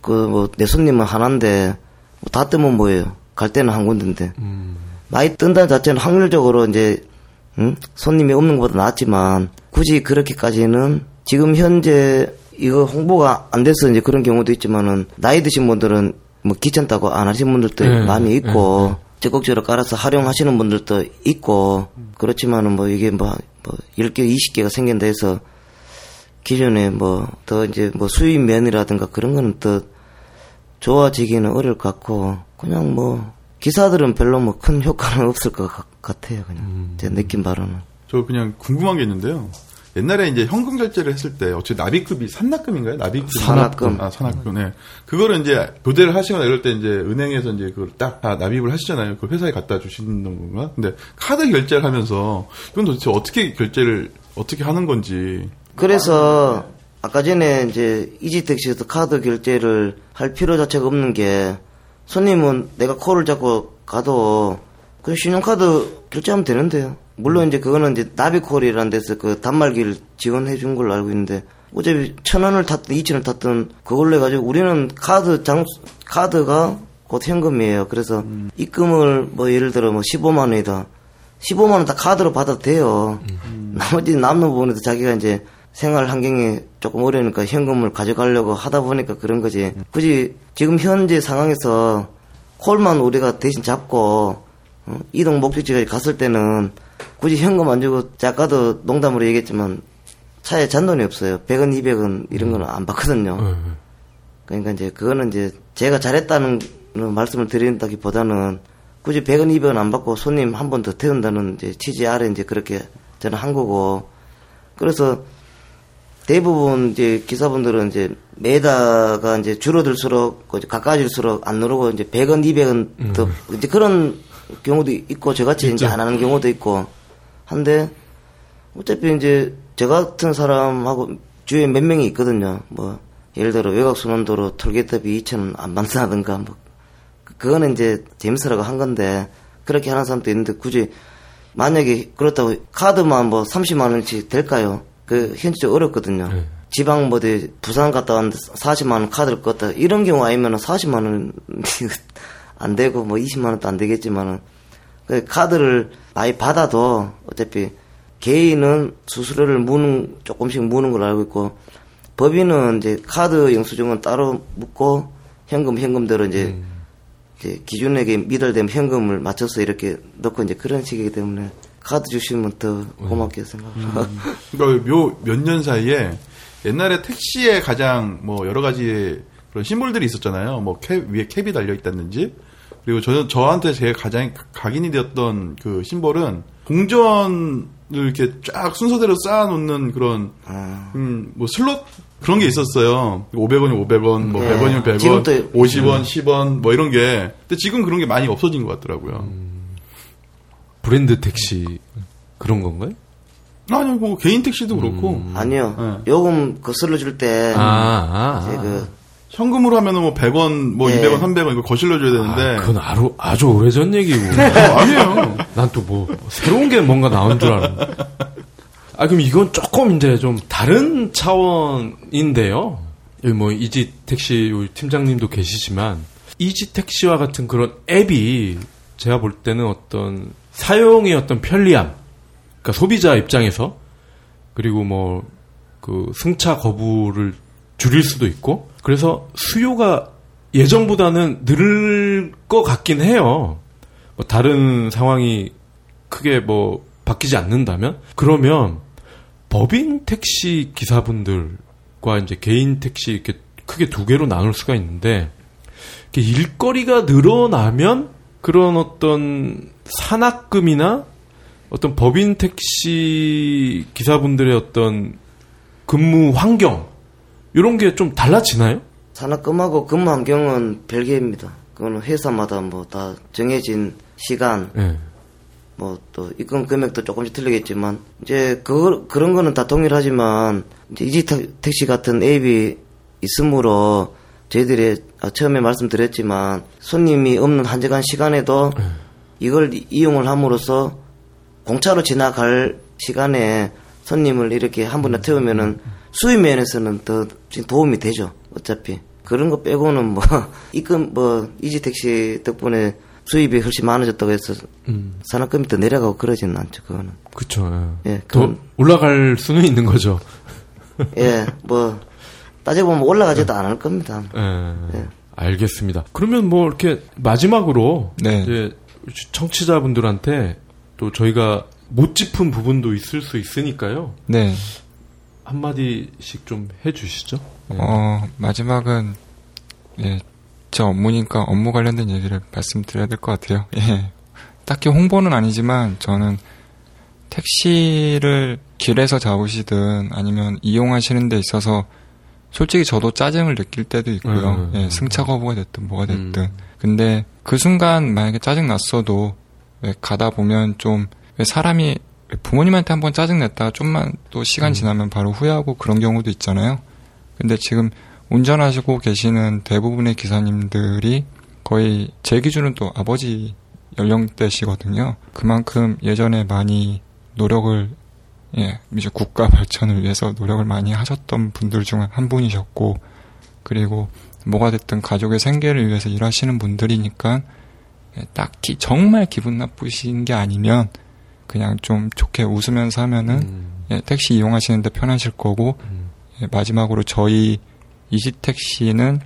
그 뭐 내 손님은 하나인데 뭐 다 뜨면 뭐예요. 갈 때는 한 군데인데 많이 뜬다는 자체는 확률적으로 이제 손님이 없는 것보다 낫지만 굳이 그렇게까지는 지금 현재 이거 홍보가 안 돼서 이제 그런 경우도 있지만은 나이 드신 분들은 뭐 귀찮다고 안 하신 분들도 많이 있고 적극적으로 깔아서 활용하시는 분들도 있고 그렇지만은 뭐 이게 뭐 10개, 20개가 생긴다 해서 기존에 뭐 더 이제 뭐 수입 면이라든가 그런 거는 더 좋아지기는 어려울 것 같고 그냥 뭐 기사들은 별로 뭐 큰 효과는 없을 것 같아요. 그냥 제 느낌 바로는. 저 그냥 궁금한 게 있는데요. 옛날에 이제 현금 결제를 했을 때, 어차피 나비급이 산납금인가요? 나비급. 산납금. 아, 산납금. 네. 그거를 이제 교대를 하시거나 이럴 때 이제 은행에서 이제 그걸 딱 다 납입을 하시잖아요. 그 회사에 갖다 주시는 건가? 근데 카드 결제를 하면서 이건 도대체 어떻게 결제를 어떻게 하는 건지. 그래서 아까 전에 이제 이지택시에서 카드 결제를 할 필요 자체가 없는 게 손님은 내가 콜을 잡고 가도 그냥 신용카드 결제하면 되는데요. 물론 이제 그거는 이제 나비콜이라는 데서 그 단말기를 지원해 준 걸로 알고 있는데 어차피 1,000원을 탔든 2,000원을 탔든 그걸로 해가지고 우리는 카드가 곧 현금이에요. 그래서 입금을 뭐 예를 들어 뭐 15만 원이다. 15만 원 다 카드로 받아도 돼요. 나머지 남는 부분에서 자기가 이제 생활 환경이 조금 어려우니까 현금을 가져가려고 하다 보니까 그런 거지. 굳이 지금 현재 상황에서 콜만 우리가 대신 잡고 이동 목적지까지 갔을 때는 굳이 현금 안 주고 아까도 농담으로 얘기했지만 차에 잔돈이 없어요. 100원, 200원 이런 거는 안 받거든요. 그러니까 이제 그거는 이제 제가 잘했다는 말씀을 드린다기보다는 굳이 100원, 200원 안 받고 손님 한 번 더 태운다는 이제 취지 아래 이제 그렇게 저는 한 거고. 그래서 대부분 이제 기사분들은 이제 메다가 이제 줄어들수록 가까워질수록 안 누르고 이제 100원, 200원 더 이제 그런 경우도 있고 저같이 이제 안 하는 경우도 있고 한데 어차피 이제 저 같은 사람하고 주위에 몇 명이 있거든요. 뭐 예를 들어 외곽순환도로 톨게이트비 2,000원 안 받는다든가 뭐 그거는 이제 재밌으라고 한 건데 그렇게 하는 사람도 있는데 굳이 만약에 그렇다고 카드만 뭐 30만 원씩 될까요? 그 현실적으로 어렵거든요. 지방 뭐 어디 부산 갔다 왔는데 40만 원 카드를 껐다 이런 경우 아니면은 40만 원 안 되고, 뭐, 20만원도 안 되겠지만은, 그 카드를 많이 받아도, 어차피, 개인은 수수료를 조금씩 무는 걸 알고 있고, 법인은 이제 카드 영수증은 따로 묻고, 현금대로 이제 기준액에 미달되면 현금을 맞춰서 이렇게 넣고, 이제 그런 식이기 때문에, 카드 주시면 더 고맙게 생각합니다. 그러니까 몇 년 사이에, 옛날에 택시에 가장 뭐, 여러 가지 그런 심볼들이 있었잖아요. 뭐, 위에 캡이 달려있다든지, 그리고 저한테 제가 가장 각인이 되었던 그 심볼은 동전을 이렇게 쫙 순서대로 쌓아놓는 그런, 뭐 슬롯 그런 게 있었어요. 500원이면 500원, 뭐 100원이면 100원, 50원, 10원, 뭐 이런 게. 근데 지금 그런 게 많이 없어진 것 같더라고요. 브랜드 택시 그런 건가요? 아니요, 뭐 개인 택시도 그렇고. 아니요. 네. 요금 거슬러 줄 때. 현금으로 하면은 뭐 100원, 뭐 200원, 300원 이거 거슬러 줘야 되는데. 아, 그건 아주 오래전 얘기고. 아니에요. 난 또 뭐 새로운 게 뭔가 나온 줄 알았는데. 아, 그럼 이건 조금 이제 좀 다른 차원인데요. 여기 뭐 이지택시 팀장님도 계시지만 이지택시와 같은 그런 앱이 제가 볼 때는 어떤 사용의 어떤 편리함, 그러니까 소비자 입장에서 그리고 뭐 그 승차 거부를 줄일 수도 있고. 그래서 수요가 예전보다는 늘을 것 같긴 해요. 뭐 다른 상황이 크게 뭐 바뀌지 않는다면. 그러면 법인 택시 기사분들과 택시과 이제 개인 택시 이렇게 크게 두 개로 나눌 수가 있는데, 이렇게 일거리가 늘어나면 그런 어떤 산악금이나 어떤 법인 택시 기사분들의 어떤 근무 환경 이런 게 좀 달라지나요? 산악금하고 근무 환경은 별개입니다. 그거는 회사마다 뭐 다 정해진 시간, 네. 뭐 또 입금 금액도 조금씩 틀리겠지만 이제 그런 거는 다 동일하지만 이제 이지택시 같은 앱이 있으므로 저희들이 처음에 말씀드렸지만 손님이 없는 한정한 시간에도 이걸 이용을 함으로써 공차로 지나갈 시간에 손님을 이렇게 한 번에 태우면은 수입 면에서는 더 도움이 되죠. 어차피 그런 거 빼고는 뭐 입금 뭐 이지택시 덕분에 수입이 훨씬 많아졌다고 해서 산업금이 더 내려가고 그러지는 않죠. 그거는 그렇죠. 예, 더 올라갈 수는 있는 거죠. 예, 뭐 따지고 보면 올라가지도 안 할 겁니다. 예. 알겠습니다. 그러면 뭐 이렇게 마지막으로 네. 이제 청취자분들한테 또 저희가 못 짚은 부분도 있을 수 있으니까요. 네. 한마디씩 좀 해주시죠. 네. 마지막은 예, 제 업무니까 업무 관련된 얘기를 말씀드려야 될 것 같아요. 예. 딱히 홍보는 아니지만 저는 택시를 길에서 잡으시든 아니면 이용하시는 데 있어서 솔직히 저도 짜증을 느낄 때도 있고요. 예, 승차 거부가 됐든 뭐가 됐든. 근데 그 순간 만약에 짜증 났어도 왜 가다 보면 좀 왜 사람이 부모님한테 한번 짜증냈다가 좀만 또 시간 지나면 바로 후회하고 그런 경우도 있잖아요. 근데 지금 운전하시고 계시는 대부분의 기사님들이 거의 제 기준은 또 아버지 연령대시거든요. 그만큼 예전에 많이 노력을 예, 이제 국가 발전을 위해서 노력을 많이 하셨던 분들 중 한 분이셨고 그리고 뭐가 됐든 가족의 생계를 위해서 일하시는 분들이니까 딱히 정말 기분 나쁘신 게 아니면 그냥 좀 좋게 웃으면서 하면은 예, 택시 이용하시는데 편하실 거고 예, 마지막으로 저희 이지택시는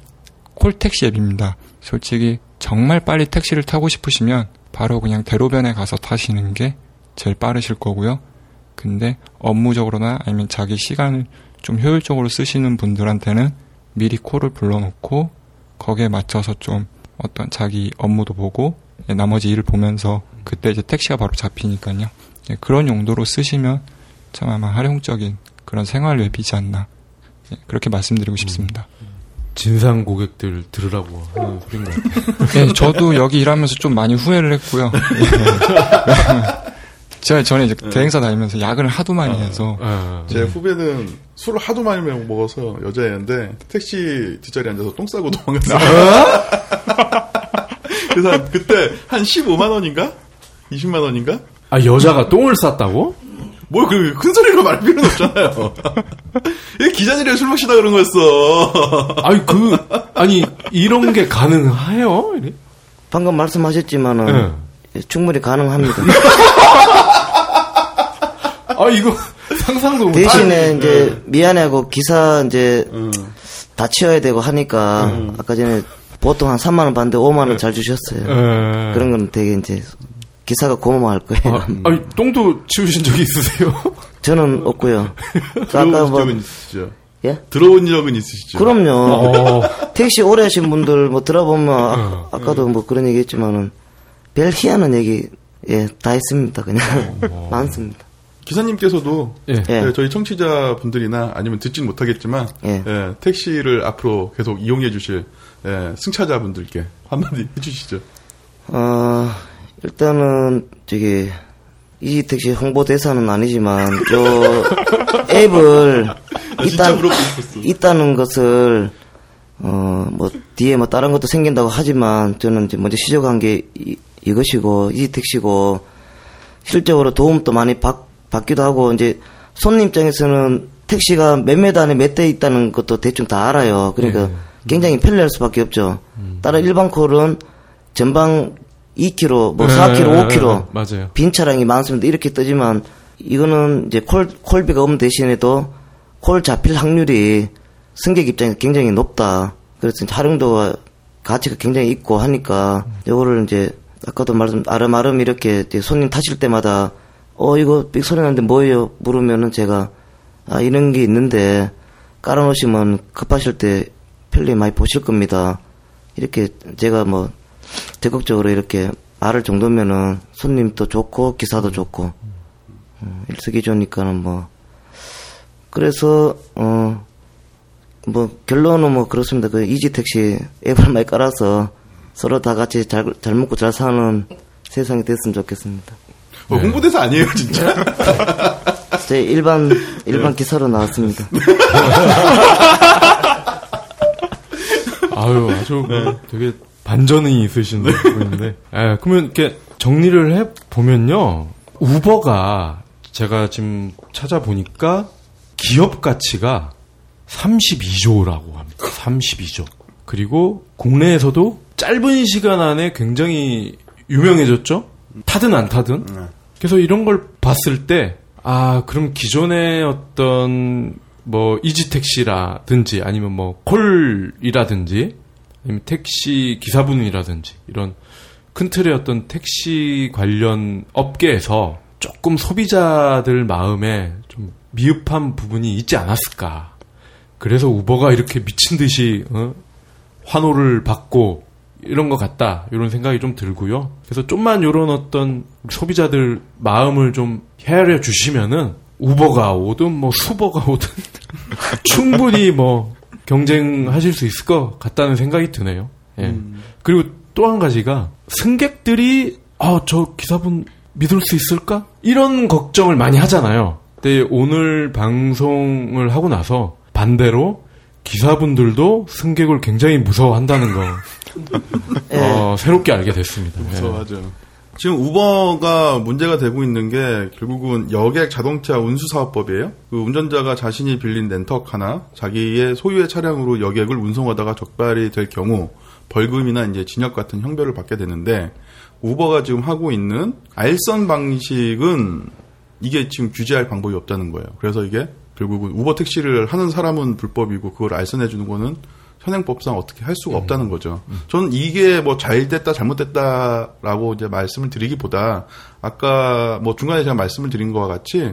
콜택시 앱입니다. 솔직히 정말 빨리 택시를 타고 싶으시면 바로 그냥 대로변에 가서 타시는 게 제일 빠르실 거고요. 근데 업무적으로나 아니면 자기 시간을 좀 효율적으로 쓰시는 분들한테는 미리 콜을 불러놓고 거기에 맞춰서 좀 어떤 자기 업무도 보고 예, 나머지 일을 보면서 그때 이제 택시가 바로 잡히니까요. 예, 그런 용도로 쓰시면 참 아마 활용적인 그런 생활 웹이지 않나 예, 그렇게 말씀드리고 싶습니다. 진상 고객들 들으라고 하는 소린 것 같아요. 예, 저도 여기 일하면서 좀 많이 후회를 했고요. 예. 제가 전에 이제 대행사 다니면서 야근을 하도 많이 해서 제 후배는 술을 하도 많이 먹어서 여자애인데 택시 뒷자리에 앉아서 똥 싸고 도망갔어요. 그래서 그때 한 15만 원인가? 20만 원인가? 아 여자가 똥을 쌌다고? 뭘 그 큰 소리로 말 필요는 없잖아요. 기자들이 술 마시다 그런 거였어. 아니 이런 게 가능해요? 방금 말씀하셨지만은 네. 충분히 가능합니다. 이거 상상도 못. 대신에 이제 미안해하고 기사 이제 다 치워야 되고 하니까 아까 전에. 보통 한 3만 원 받는데 5만 원 잘 주셨어요. 그런 건 되게 이제 기사가 고마워할 거예요. 아니 똥도 치우신 적이 있으세요? 저는 없고요. 들어온 적은 있으시죠? 예? 들어온 적은 있으시죠? 그럼요. 택시 오래 하신 분들 뭐 들어보면 아까도 뭐 그런 얘기했지만은 별 희한한 얘기 예, 다 있습니다. 그냥 많습니다. 기사님께서도 예. 예, 저희 청취자분들이나 아니면 듣진 못하겠지만 예. 예, 택시를 앞으로 계속 이용해 주실 예, 승차자분들께 한마디 해주시죠. 일단은 저기 이지택시 홍보대사는 아니지만 저 앱을 있다는 것을 뭐 뒤에 뭐 다른 것도 생긴다고 하지만 저는 이제 먼저 시작한 게 이것이고 이지택시고 실적으로 도움도 많이 받기도 하고 이제 손님 입장에서는 택시가 몇 메다 안에 몇 대 있다는 것도 대충 다 알아요. 그러니까 네. 굉장히 편리할 수밖에 없죠. 다른 일반 콜은 전방 2km, 뭐 4km, 5km 맞아요. 빈 차량이 많습니다. 이렇게 뜨지만 이거는 이제 콜비가 없는 대신에도 콜 잡힐 확률이 승객 입장에서 굉장히 높다. 그래서 활용도가 가치가 굉장히 있고 하니까 이거를 이제 아까도 말씀 아름아름 이렇게 손님 타실 때마다 이거 삑 소리 나는데 뭐예요? 물으면은 제가 이런 게 있는데. 깔아놓으시면 급하실 때 편리 많이 보실 겁니다. 이렇게 제가 뭐 적극적으로 이렇게 말할 정도면은 손님도 좋고 기사도 좋고 일석이조니까는 뭐 그래서 뭐 결론은 뭐 그렇습니다. 그 이지택시 앱을 많이 깔아서 서로 다 같이 잘 먹고 잘 사는 세상이 됐으면 좋겠습니다. 네. 홍보대사 아니에요, 진짜? 제 일반 네. 기사로 나왔습니다. 아유, 아주 네. 되게 반전이 있으신 분인데. 네, 그러면 이렇게 정리를 해 보면요, 우버가 제가 지금 찾아보니까 기업 가치가 32조라고 합니다. 32조. 그리고 국내에서도 짧은 시간 안에 굉장히 유명해졌죠? 타든 안 타든? 그래서 이런 걸 봤을 때, 아, 그럼 기존의 어떤, 뭐, 이지택시라든지, 아니면 뭐, 콜이라든지, 아니면 택시 기사분이라든지, 이런 큰 틀의 어떤 택시 관련 업계에서 조금 소비자들 마음에 좀 미흡한 부분이 있지 않았을까. 그래서 우버가 이렇게 미친 듯이, 환호를 받고, 이런 것 같다. 이런 생각이 좀 들고요. 그래서 좀만 이런 어떤 소비자들 마음을 좀 헤아려 주시면은 우버가 오든 뭐 수버가 오든 충분히 뭐 경쟁하실 수 있을 것 같다는 생각이 드네요. 예. 그리고 또 한 가지가 승객들이 아, 저 기사분 믿을 수 있을까? 이런 걱정을 많이 하잖아요. 근데 오늘 방송을 하고 나서 반대로 기사분들도 승객을 굉장히 무서워한다는 거. 새롭게 알게 됐습니다. 무서워하죠. 네. 지금 우버가 문제가 되고 있는 게 결국은 여객 자동차 운수사업법이에요. 그 운전자가 자신이 빌린 렌터카 하나 자기의 소유의 차량으로 여객을 운송하다가 적발이 될 경우 벌금이나 이제 징역 같은 형벌을 받게 되는데 우버가 지금 하고 있는 알선 방식은 이게 지금 규제할 방법이 없다는 거예요. 그래서 이게 결국은 우버 택시를 하는 사람은 불법이고 그걸 알선해주는 거는 현행법상 어떻게 할 수가 없다는 거죠. 저는 이게 뭐 잘 됐다, 잘못됐다라고 이제 말씀을 드리기보다 아까 뭐 중간에 제가 말씀을 드린 것과 같이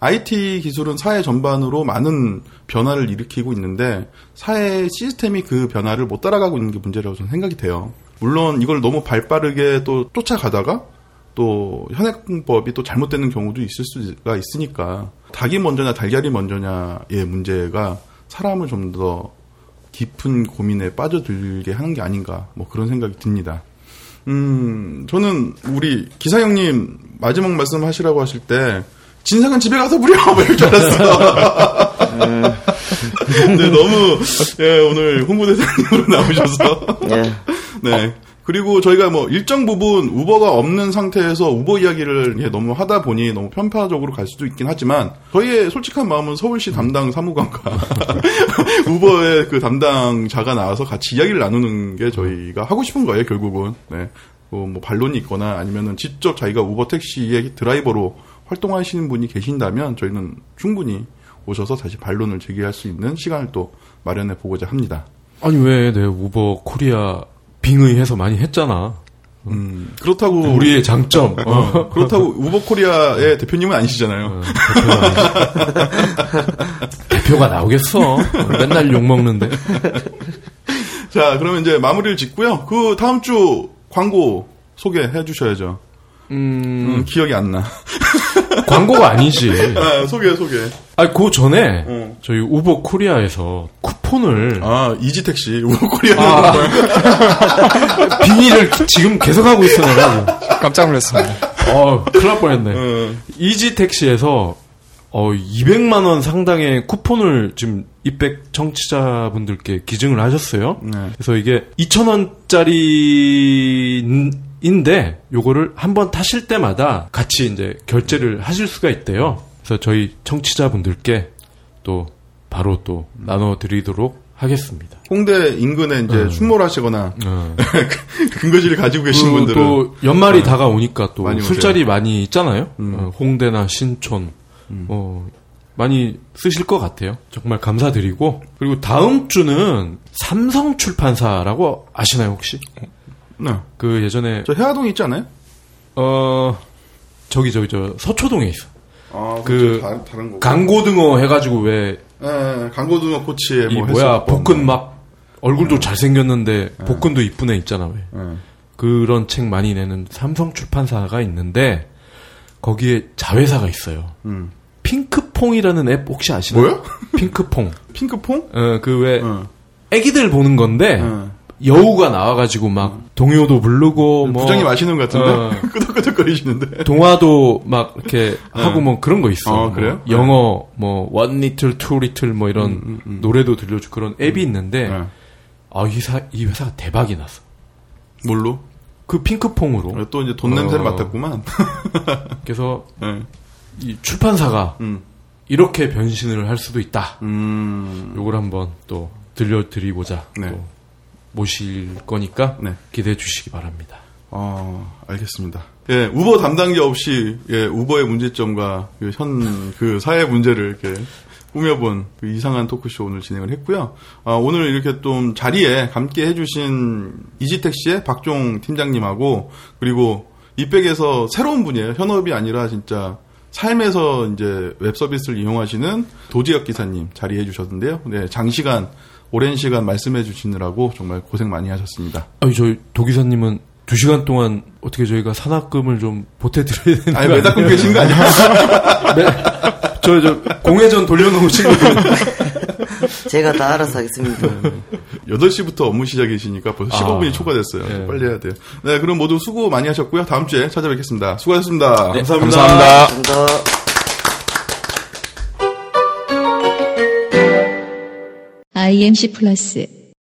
IT 기술은 사회 전반으로 많은 변화를 일으키고 있는데 사회 시스템이 그 변화를 못 따라가고 있는 게 문제라고 저는 생각이 돼요. 물론 이걸 너무 발빠르게 또 쫓아가다가 또 현행법이 또 잘못되는 경우도 있을 수가 있으니까 닭이 먼저냐 달걀이 먼저냐의 문제가 사람을 좀 더 깊은 고민에 빠져들게 하는 게 아닌가 뭐 그런 생각이 듭니다. 저는 우리 기사 형님 마지막 말씀하시라고 하실 때 진상은 집에 가서 무려 이럴 줄 알았어. 근데 너무 예, 오늘 홍보대사님으로 나오셔서 네. 그리고 저희가 뭐 일정 부분 우버가 없는 상태에서 우버 이야기를 너무 하다 보니 너무 편파적으로 갈 수도 있긴 하지만 저희의 솔직한 마음은 서울시 담당 사무관과 우버의 그 담당자가 나와서 같이 이야기를 나누는 게 저희가 하고 싶은 거예요, 결국은. 네. 뭐 반론이 있거나 아니면은 직접 자기가 우버 택시의 드라이버로 활동하시는 분이 계신다면 저희는 충분히 오셔서 다시 반론을 제기할 수 있는 시간을 또 마련해 보고자 합니다. 아니, 왜, 네, 우버 코리아 빙의해서 많이 했잖아. 그렇다고 우리의 장점. 그렇다고 우버코리아의 대표님은 아니시잖아요. 대표가 나오겠어. 맨날 욕 먹는데. 자, 그러면 이제 마무리를 짓고요. 그 다음 주 광고 소개해 주셔야죠. 기억이 안 나. 광고가 아니지. 아, 소개. 아, 그 전에 저희 우버 코리아에서 쿠폰을 이지택시 우버 코리아 비닐을 지금 계속 하고 있어 내가. 깜짝 놀랐습니다. 큰일 날 뻔했네. 이지택시에서 200만 원 상당의 쿠폰을 지금 200 청취자분들께 기증을 하셨어요. 네. 그래서 이게 2,000원짜리 인데 요거를 한번 타실 때마다 같이 이제 결제를 하실 수가 있대요. 그래서 저희 청취자분들께 또 바로 또 나눠드리도록 하겠습니다. 홍대 인근에 이제 출몰하시거나 근거지를 가지고 계신 분들은 또 연말이 다가오니까 또 많이 술자리 오세요. 많이 있잖아요. 홍대나 신촌 많이 쓰실 것 같아요. 정말 감사드리고 그리고 다음 주는 삼성 출판사라고 아시나요 혹시? 네. 그 예전에 저 해화동에 있지 않아요? 저기 저 서초동에 있어. 아, 그 다른 거고. 강고등어 해가지고 왜 예, 강고등어 코치에 뭐 뭐야 복근 막 얼굴도 잘 생겼는데 예. 복근도 이쁜 애 있잖아 왜? 예. 그런 책 많이 내는 삼성 출판사가 있는데 거기에 자회사가 있어요. 핑크퐁이라는 앱 혹시 아시나요? 뭐요? 핑크퐁. 핑크퐁? 어, 그 왜 애기들 보는 건데. 여우가 나와가지고 막 동요도 부르고 뭐 부장님 아시는 것 같은데 끄덕끄덕거리시는데 동화도 막 이렇게 하고 뭐 그런 거 있어. 뭐 그래요? 영어 뭐 one little, two little 뭐 이런 노래도 들려주고 그런 앱이 있는데 아, 이 회사가 대박이 났어. 뭘로? 그 핑크퐁으로. 또 이제 돈 냄새를 맡았구만. 그래서 이 출판사가 이렇게 변신을 할 수도 있다. 요걸 한번 또 들려드리고자. 네. 또 모실 거니까 네. 기대해 주시기 바랍니다. 알겠습니다. 예, 우버 담당자 없이 예, 우버의 문제점과 현 그 사회 문제를 이렇게 꾸며본 그 이상한 토크쇼 오늘 진행을 했고요. 오늘 이렇게 좀 자리에 함께 해주신 이지택시의 박종 팀장님하고 그리고 이백에서 새로운 분이에요. 현업이 아니라 진짜 삶에서 이제 웹 서비스를 이용하시는 도재혁 기사님 자리해 주셨는데요. 네, 장시간 오랜 시간 말씀해 주시느라고 정말 고생 많이 하셨습니다. 아니, 저희 도기사님은 2시간 동안 어떻게 저희가 산학금을 좀 보태드려야 되는 아니, 매달금 계신 거 아니에요? 저 공회전 돌려놓으신 거 제가 다 알아서 하겠습니다. 8시부터 업무 시작이시니까 벌써 15분이 초과됐어요. 네. 빨리 해야 돼요. 네, 그럼 모두 수고 많이 하셨고요. 다음 주에 찾아뵙겠습니다. 수고하셨습니다. 네, 감사합니다. 감사합니다. IMC 플러스